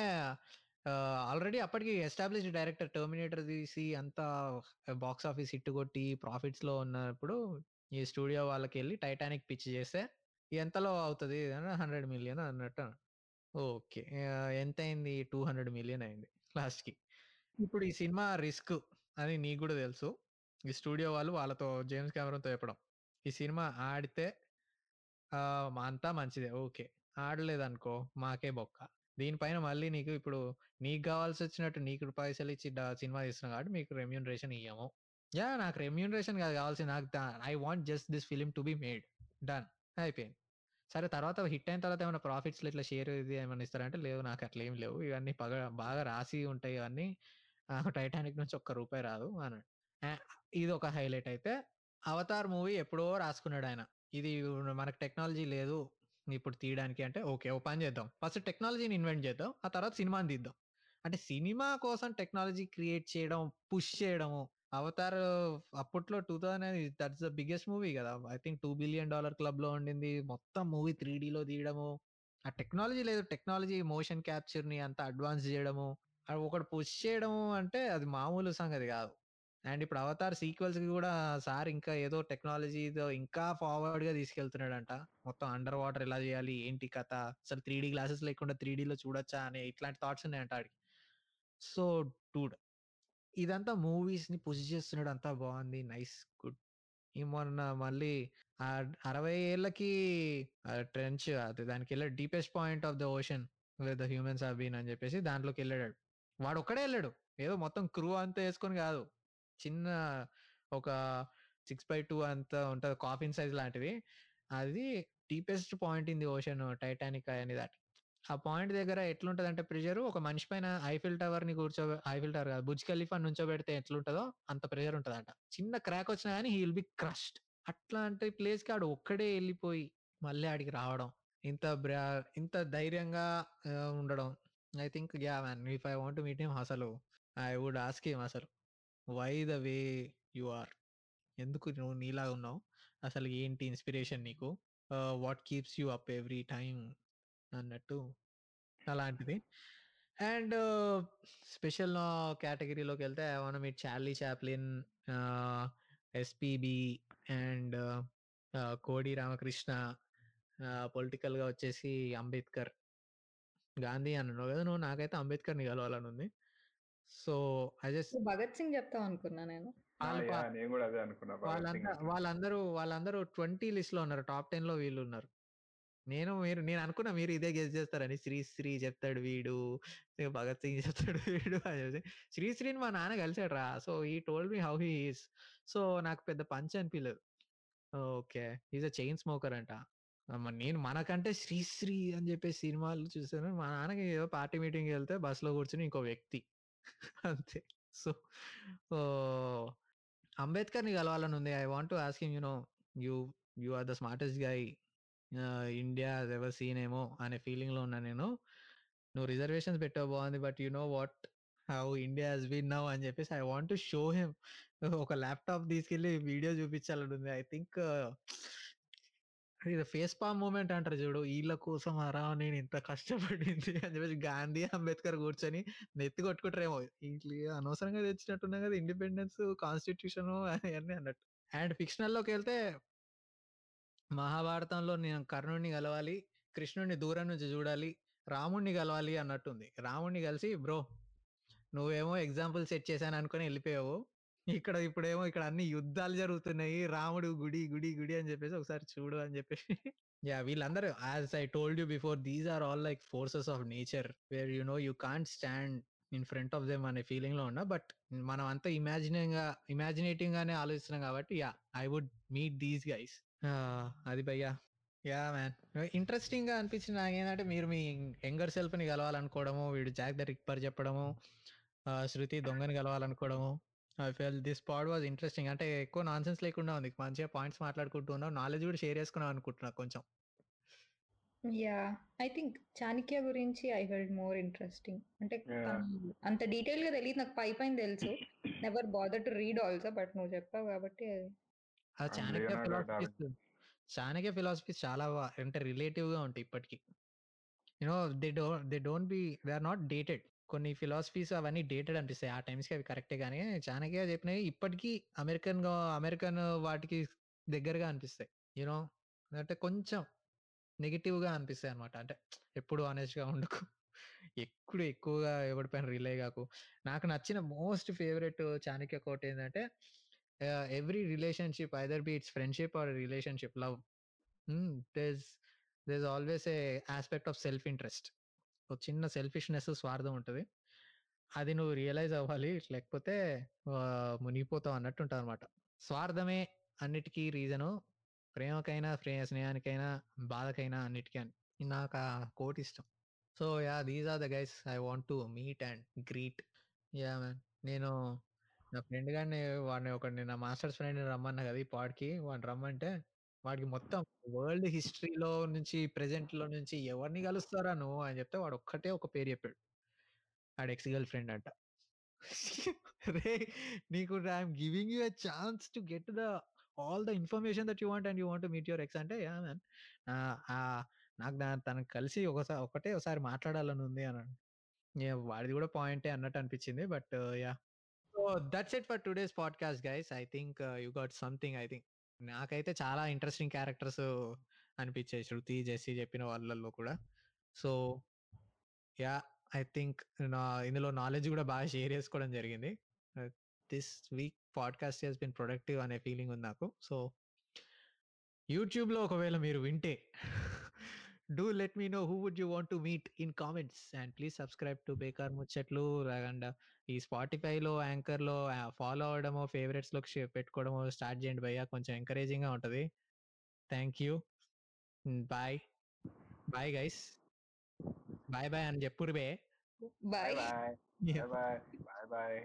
ఆల్రెడీ అప్పటికి ఎస్టాబ్లిష్డ్ డైరెక్టర్ టర్మినేటర్ తీసి అంతా box office hit కొట్టి profits లో ఉన్నప్పుడు ఈ స్టూడియో వాళ్ళకి వెళ్ళి టైటానిక్ పిచ్ చేస్తే ఎంతలో అవుతుంది హండ్రెడ్ మిలియన్ అన్నట్టు. ఓకే, ఎంత అయింది? టూ హండ్రెడ్ మిలియన్ అయింది లాస్ట్ కి. ఇప్పుడు ఈ సినిమా రిస్క్ అని నీకు కూడా తెలుసు. ఈ స్టూడియో వాళ్ళు వాళ్ళతో జేమ్స్ కెమెరాన్తో చెప్పడం ఈ సినిమా ఆడితే అంతా మంచిదే, ఓకే ఆడలేదనుకో మాకే బొక్క. దీనిపైన మళ్ళీ నీకు ఇప్పుడు నీకు కావాల్సి వచ్చినట్టు నీకు పైసలు ఇచ్చి సినిమా తీస్తున్నావు కాబట్టి మీకు రెమ్యూనరేషన్ ఇయ్యము. యా నాకు రెమ్యూనరేషన్ కాదు కావాల్సి, నాకు I want just this film to be made, done అయిపోయింది. సరే తర్వాత హిట్ అయిన తర్వాత ఏమైనా ప్రాఫిట్స్లో ఇట్లా షేర్ ఇది ఏమైనా ఇస్తారంటే లేవు, నాకు అట్లా ఏం లేవు, ఇవన్నీ పగ బాగా రాసి ఉంటాయి, ఇవన్నీ టైటానిక్ నుంచి ఒక్క రూపాయి రాదు అని. ఇది ఒక హైలైట్ అయితే, అవతార్ మూవీ ఎప్పుడో రాసుకున్నాడు ఆయన, ఇది మనకు టెక్నాలజీ లేదు ఇప్పుడు తీయడానికి అంటే ఓకే ఓ పని చేద్దాం, ఫస్ట్ టెక్నాలజీని ఇన్వెంట్ చేద్దాం ఆ తర్వాత సినిమాని తీద్దాం అంటే సినిమా కోసం టెక్నాలజీ క్రియేట్ చేయడం, పుష్ చేయడము. అవతార్ అప్పట్లో టూ థౌసండ్ అనేది దట్స్ ద బిగ్గెస్ట్ మూవీ కదా, I think two billion dollar క్లబ్లో ఉండింది. మొత్తం మూవీ త్రీ డీలో తీయడము, ఆ టెక్నాలజీ లేదు, టెక్నాలజీ మోషన్ క్యాప్చర్ని అంత అడ్వాన్స్ చేయడము, అది ఒకటి పుష్ చేయడము అంటే అది మామూలు సంగతి కాదు. అండ్ ఇప్పుడు అవతార్ సీక్వెల్స్కి కూడా సార్ ఇంకా ఏదో టెక్నాలజీతో ఇంకా ఫార్వర్డ్గా తీసుకెళ్తున్నాడంట. మొత్తం అండర్ వాటర్ ఎలా చేయాలి, ఏంటి కథ, అసలు త్రీ డీ గ్లాసెస్ లేకుండా త్రీ డీలో చూడొచ్చా అనే ఇట్లాంటి థాట్స్ ఉన్నాయంట ఆడికి. సో డూడ్ ఇదంతా మూవీస్ని పుష్ చేస్తున్నాడు, అంతా బాగుంది, నైస్ గుడ్. ఈ మొన్న మళ్ళీ అరవై ఏళ్ళకి ట్రెంచ్ అది దానికి వెళ్ళాడు, deepest point of the ocean with the humans have been అని చెప్పేసి దాంట్లోకి వెళ్ళాడు. వాడు ఒక్కడే వెళ్ళాడు, ఏదో మొత్తం క్రూ అంతా వేసుకొని కాదు, చిన్న ఒక సిక్స్ బై టూ అంతా ఉంటుంది కాఫిన్ సైజ్ లాంటిది, అది deepest point in the ocean Titanic అనేది. దాటి ఆ పాయింట్ దగ్గర ఎట్లుంటది అంటే ప్రెషర్, ఒక మనిషి పైన ఐఫిల్ టవర్ ని కూర్చో ఐఫిల్ టవర్ కాదు బుర్జ్ ఖలీఫా నుంచోబెడితే ఎట్లుంటుందో అంత ప్రెషర్ ఉంటుందంట. చిన్న క్రాక్ వచ్చినా కానీ హీ విల్ బి క్రష్డ్. అట్లాంటి ప్లేస్ కి ఆడు ఒక్కడే వెళ్ళిపోయి మళ్ళీ ఆడికి రావడం, ఇంత బ్రా ఇంత ధైర్యంగా ఉండడం. I think yeah man, if I want to meet him అసలు ఐ వుడ్ ఆస్క్ హిమ్ అసలు why the way you are, ఎందుకు నువ్వు నీలా ఉన్నావు, అసలు ఏంటి ఇన్స్పిరేషన్ నీకు, what keeps you up every time అన్నట్టు అలాంటిది. అండ్ స్పెషల్ కేటగిరీలోకి వెళ్తే I want meet Charlie Chaplin, SPB and Kodi Ramakrishna, పొలిటికల్గా వచ్చేసి అంబేద్కర్, గాంధీ అన్నాను కదా నువ్వు, నాకైతే అంబేద్కర్ని కలవాలని ఉంది. So I just Bhagat Singh చెప్తాం అనుకున్నా నేను. వాళ్ళందరూ వాళ్ళందరూ ట్వంటీ లిస్ట్ లో ఉన్నారు, టాప్ టెన్ లో వీళ్ళు ఉన్నారు. నేను మీరు నేను అనుకున్నా మీరు ఇదే గెస్ చేస్తారని. శ్రీశ్రీ చెప్తాడు వీడు, భగత్ సింగ్ చెప్తాడు వీడు అని చెప్పి. శ్రీశ్రీని మా నాన్న కలిసాడు రా, so he told me how he is. So నాకు పెద్ద పంచ్ అనిపించలేదు. Okay is a chain smoker అంట. నేను మనకంటే శ్రీశ్రీ అని చెప్పే సినిమాలు చూసాను. మా నాన్నకి ఏదో పార్టీ మీటింగ్కి వెళ్తే బస్ లో కూర్చుని ఇంకో వ్యక్తి అంతే. సో అంబేద్కర్ ని కలవాలని ఉంది. I want to ask him, you know you you are the smartest guy India ever seen ఏమో అనే ఫీలింగ్ లో ఉన్నా నేను. నువ్వు రిజర్వేషన్స్ పెట్టావు బాగుంది, but you know what how India has been now అని చెప్పేసి I want to show him. ఒక ల్యాప్టాప్ తీసుకెళ్లి వీడియో చూపించాలని ఉంది. ఐ థింక్ ఇది ఫేస్ పామ్ మూమెంట్ అంటారు చూడు, వీళ్ళ కోసం అరా నేను ఇంత కష్టపడింది అని చెప్పేసి గాంధీ అంబేద్కర్ కూర్చొని నెత్తి కొట్టుకుంటారేమో, వీళ్ళు అనవసరంగా తెచ్చినట్టున్నా కదా ఇండిపెండెన్స్ కాన్స్టిట్యూషన్ అవన్నీ అన్నట్టు. అండ్ ఫిక్షనల్ లోకి వెళ్తే మహాభారతంలో నేను కర్ణుడిని కలవాలి, కృష్ణుడిని దూరం నుంచి చూడాలి, రాముడిని కలవాలి అన్నట్టుంది. రాముడిని కలిసి బ్రో నువ్వేమో ఎగ్జాంపుల్ సెట్ చేశాను అనుకుని వెళ్ళిపోయావు, ఇక్కడ ఇప్పుడేమో ఇక్కడ అన్ని యుద్ధాలు జరుగుతున్నాయి, రాముడు గుడి గుడి గుడి అని చెప్పేసి ఒకసారి చూడు అని చెప్పేసి. యా వీళ్ళందరూ as I told you before, these are all like forces of nature where you know you can't stand in front of them అనే ఫీలింగ్ లో ఉన్నా. బట్ మనం అంతా ఇమాజినింగ్ గా ఇమాజినేటింగ్ గానే ఆలోచిస్తున్నాం కాబట్టి yeah I would meet these guys. అది భయ్యా. యా మ్యాన్ ఇంట్రెస్టింగ్ గా అనిపించింది నాకేంటంటే మీరు మీ యంగర్ సెల్ఫ్ ని కలవాలనుకోవడము, వీడు జాక్ ద రిప్పర్ చెప్పడము, శృతి దొంగని కలవాలనుకోవడము. I felt this pod was interesting. అంటే ఎక్కువ నాన్సెన్స్ లేకుండా ఉంది, మంచిగా పాయింట్స్ మాట్లాడుకుంటున్నాం, నాలెడ్జ్ కూడా షేర్ చేసుకున్నాం అనుకుంటున్నా కొంచెం. యా ఐ థింక్ చాణక్య గురించి ఐ హెల్డ్ మోర్ ఇంట్రెస్టింగ్. అంటే అంత డీటెయిల్ గా తెలియదు నాకు, పై పైన తెలుసు, never bother to read also, but నువ్వు చెప్పావు కాబట్టి. ఆ చాణక్య ఫిలాసఫీస్ చాణక్య ఫిలాసఫీస్ చాలా అంటే రిలేటివ్ గా ఉంటాయి ఇప్పటికి. You know they don't they don't be they are not dated. కొన్ని ఫిలాసఫీస్ అవన్నీ డేటెడ్ అనిపిస్తాయి ఆ టైమ్స్కి, అవి కరెక్టే కానీ చాణక్య చెప్పినవి ఇప్పటికీ అమెరికన్ అమెరికన్ వాటికి దగ్గరగా అనిపిస్తాయి. యూనో అంటే కొంచెం నెగిటివ్గా అనిపిస్తాయి అనమాట. అంటే ఎప్పుడు ఆనెస్ట్గా ఉండకు, ఎప్పుడు ఎక్కువగా ఎవరిపైన రిలే కాకు. నాకు నచ్చిన మోస్ట్ ఫేవరెట్ చాణక్య కోట్ ఏంటంటే, every relationship either be it's friendship or relationship love, there is always a aspect of self interest. చిన్న సెల్ఫిష్నెస్ స్వార్థం ఉంటుంది, అది నువ్వు రియలైజ్ అవ్వాలి, లేకపోతే మునిగిపోతావు అన్నట్టు ఉంటుంది అనమాట. స్వార్థమే అన్నిటికీ రీజను, ప్రేమకైనా ప్రేమ స్నేహానికైనా బాధకైనా అన్నిటికీ అని. నాకు ఆ కోట్ ఇష్టం. So yeah these are the guys I want to meet and greet. Yeah man నేను నా ఫ్రెండ్ గారిని వాడిని ఒకటి నా మాస్టర్స్ ఫ్రెండ్ని రమ్మన్నా కదా ఈ పాడ్కి, వాడిని రమ్మంటే వాడికి మొత్తం వరల్డ్ హిస్టరీలో నుంచి ప్రెజెంట్లో నుంచి ఎవరిని కలుస్తారా నువ్వు అని చెప్తే వాడు ఒక్కటే ఒక పేరు చెప్పాడు, వాడు ఎక్స్ గర్ల్ ఫ్రెండ్ అంట. రే నీకు I'm giving you a chance to get the all the information that you want and you want to meet your ex అంటే. యా మ్యాన్ నాకు దాని తనకు కలిసి ఒకసారి ఒకటే ఒకసారి మాట్లాడాలని ఉంది అని. వాడిది కూడా పాయింటే అన్నట్టు అనిపించింది. But yeah so that's it for today's podcast guys. I think you got something. I think నాకైతే చాలా ఇంట్రెస్టింగ్ క్యారెక్టర్స్ అనిపించాయి శృతి జెస్సీ చెప్పిన వాళ్ళల్లో కూడా. సో యా ఐ థింక్ ఇందులో నాలెడ్జ్ కూడా బాగా షేర్ చేసుకోవడం జరిగింది. This week podcast Hess been productive అనే ఫీలింగ్ ఉంది నాకు. సో యూట్యూబ్లో ఒకవేళ మీరు వింటే do let me know who would you want to meet in comments and please subscribe to Bekaar Muchatlu. And ఈ స్పాటిఫైలో యాంకర్లో ఫాలో అవడమో ఫేవరెట్స్లో పెట్టుకోవడమో స్టార్ట్ చేయండి భయ్యా, కొంచెం ఎంకరేజింగ్గా ఉంటుంది. Thank you. Bye bye guys. Bye bye అని చెప్పురు బే. Bye bye bye bye.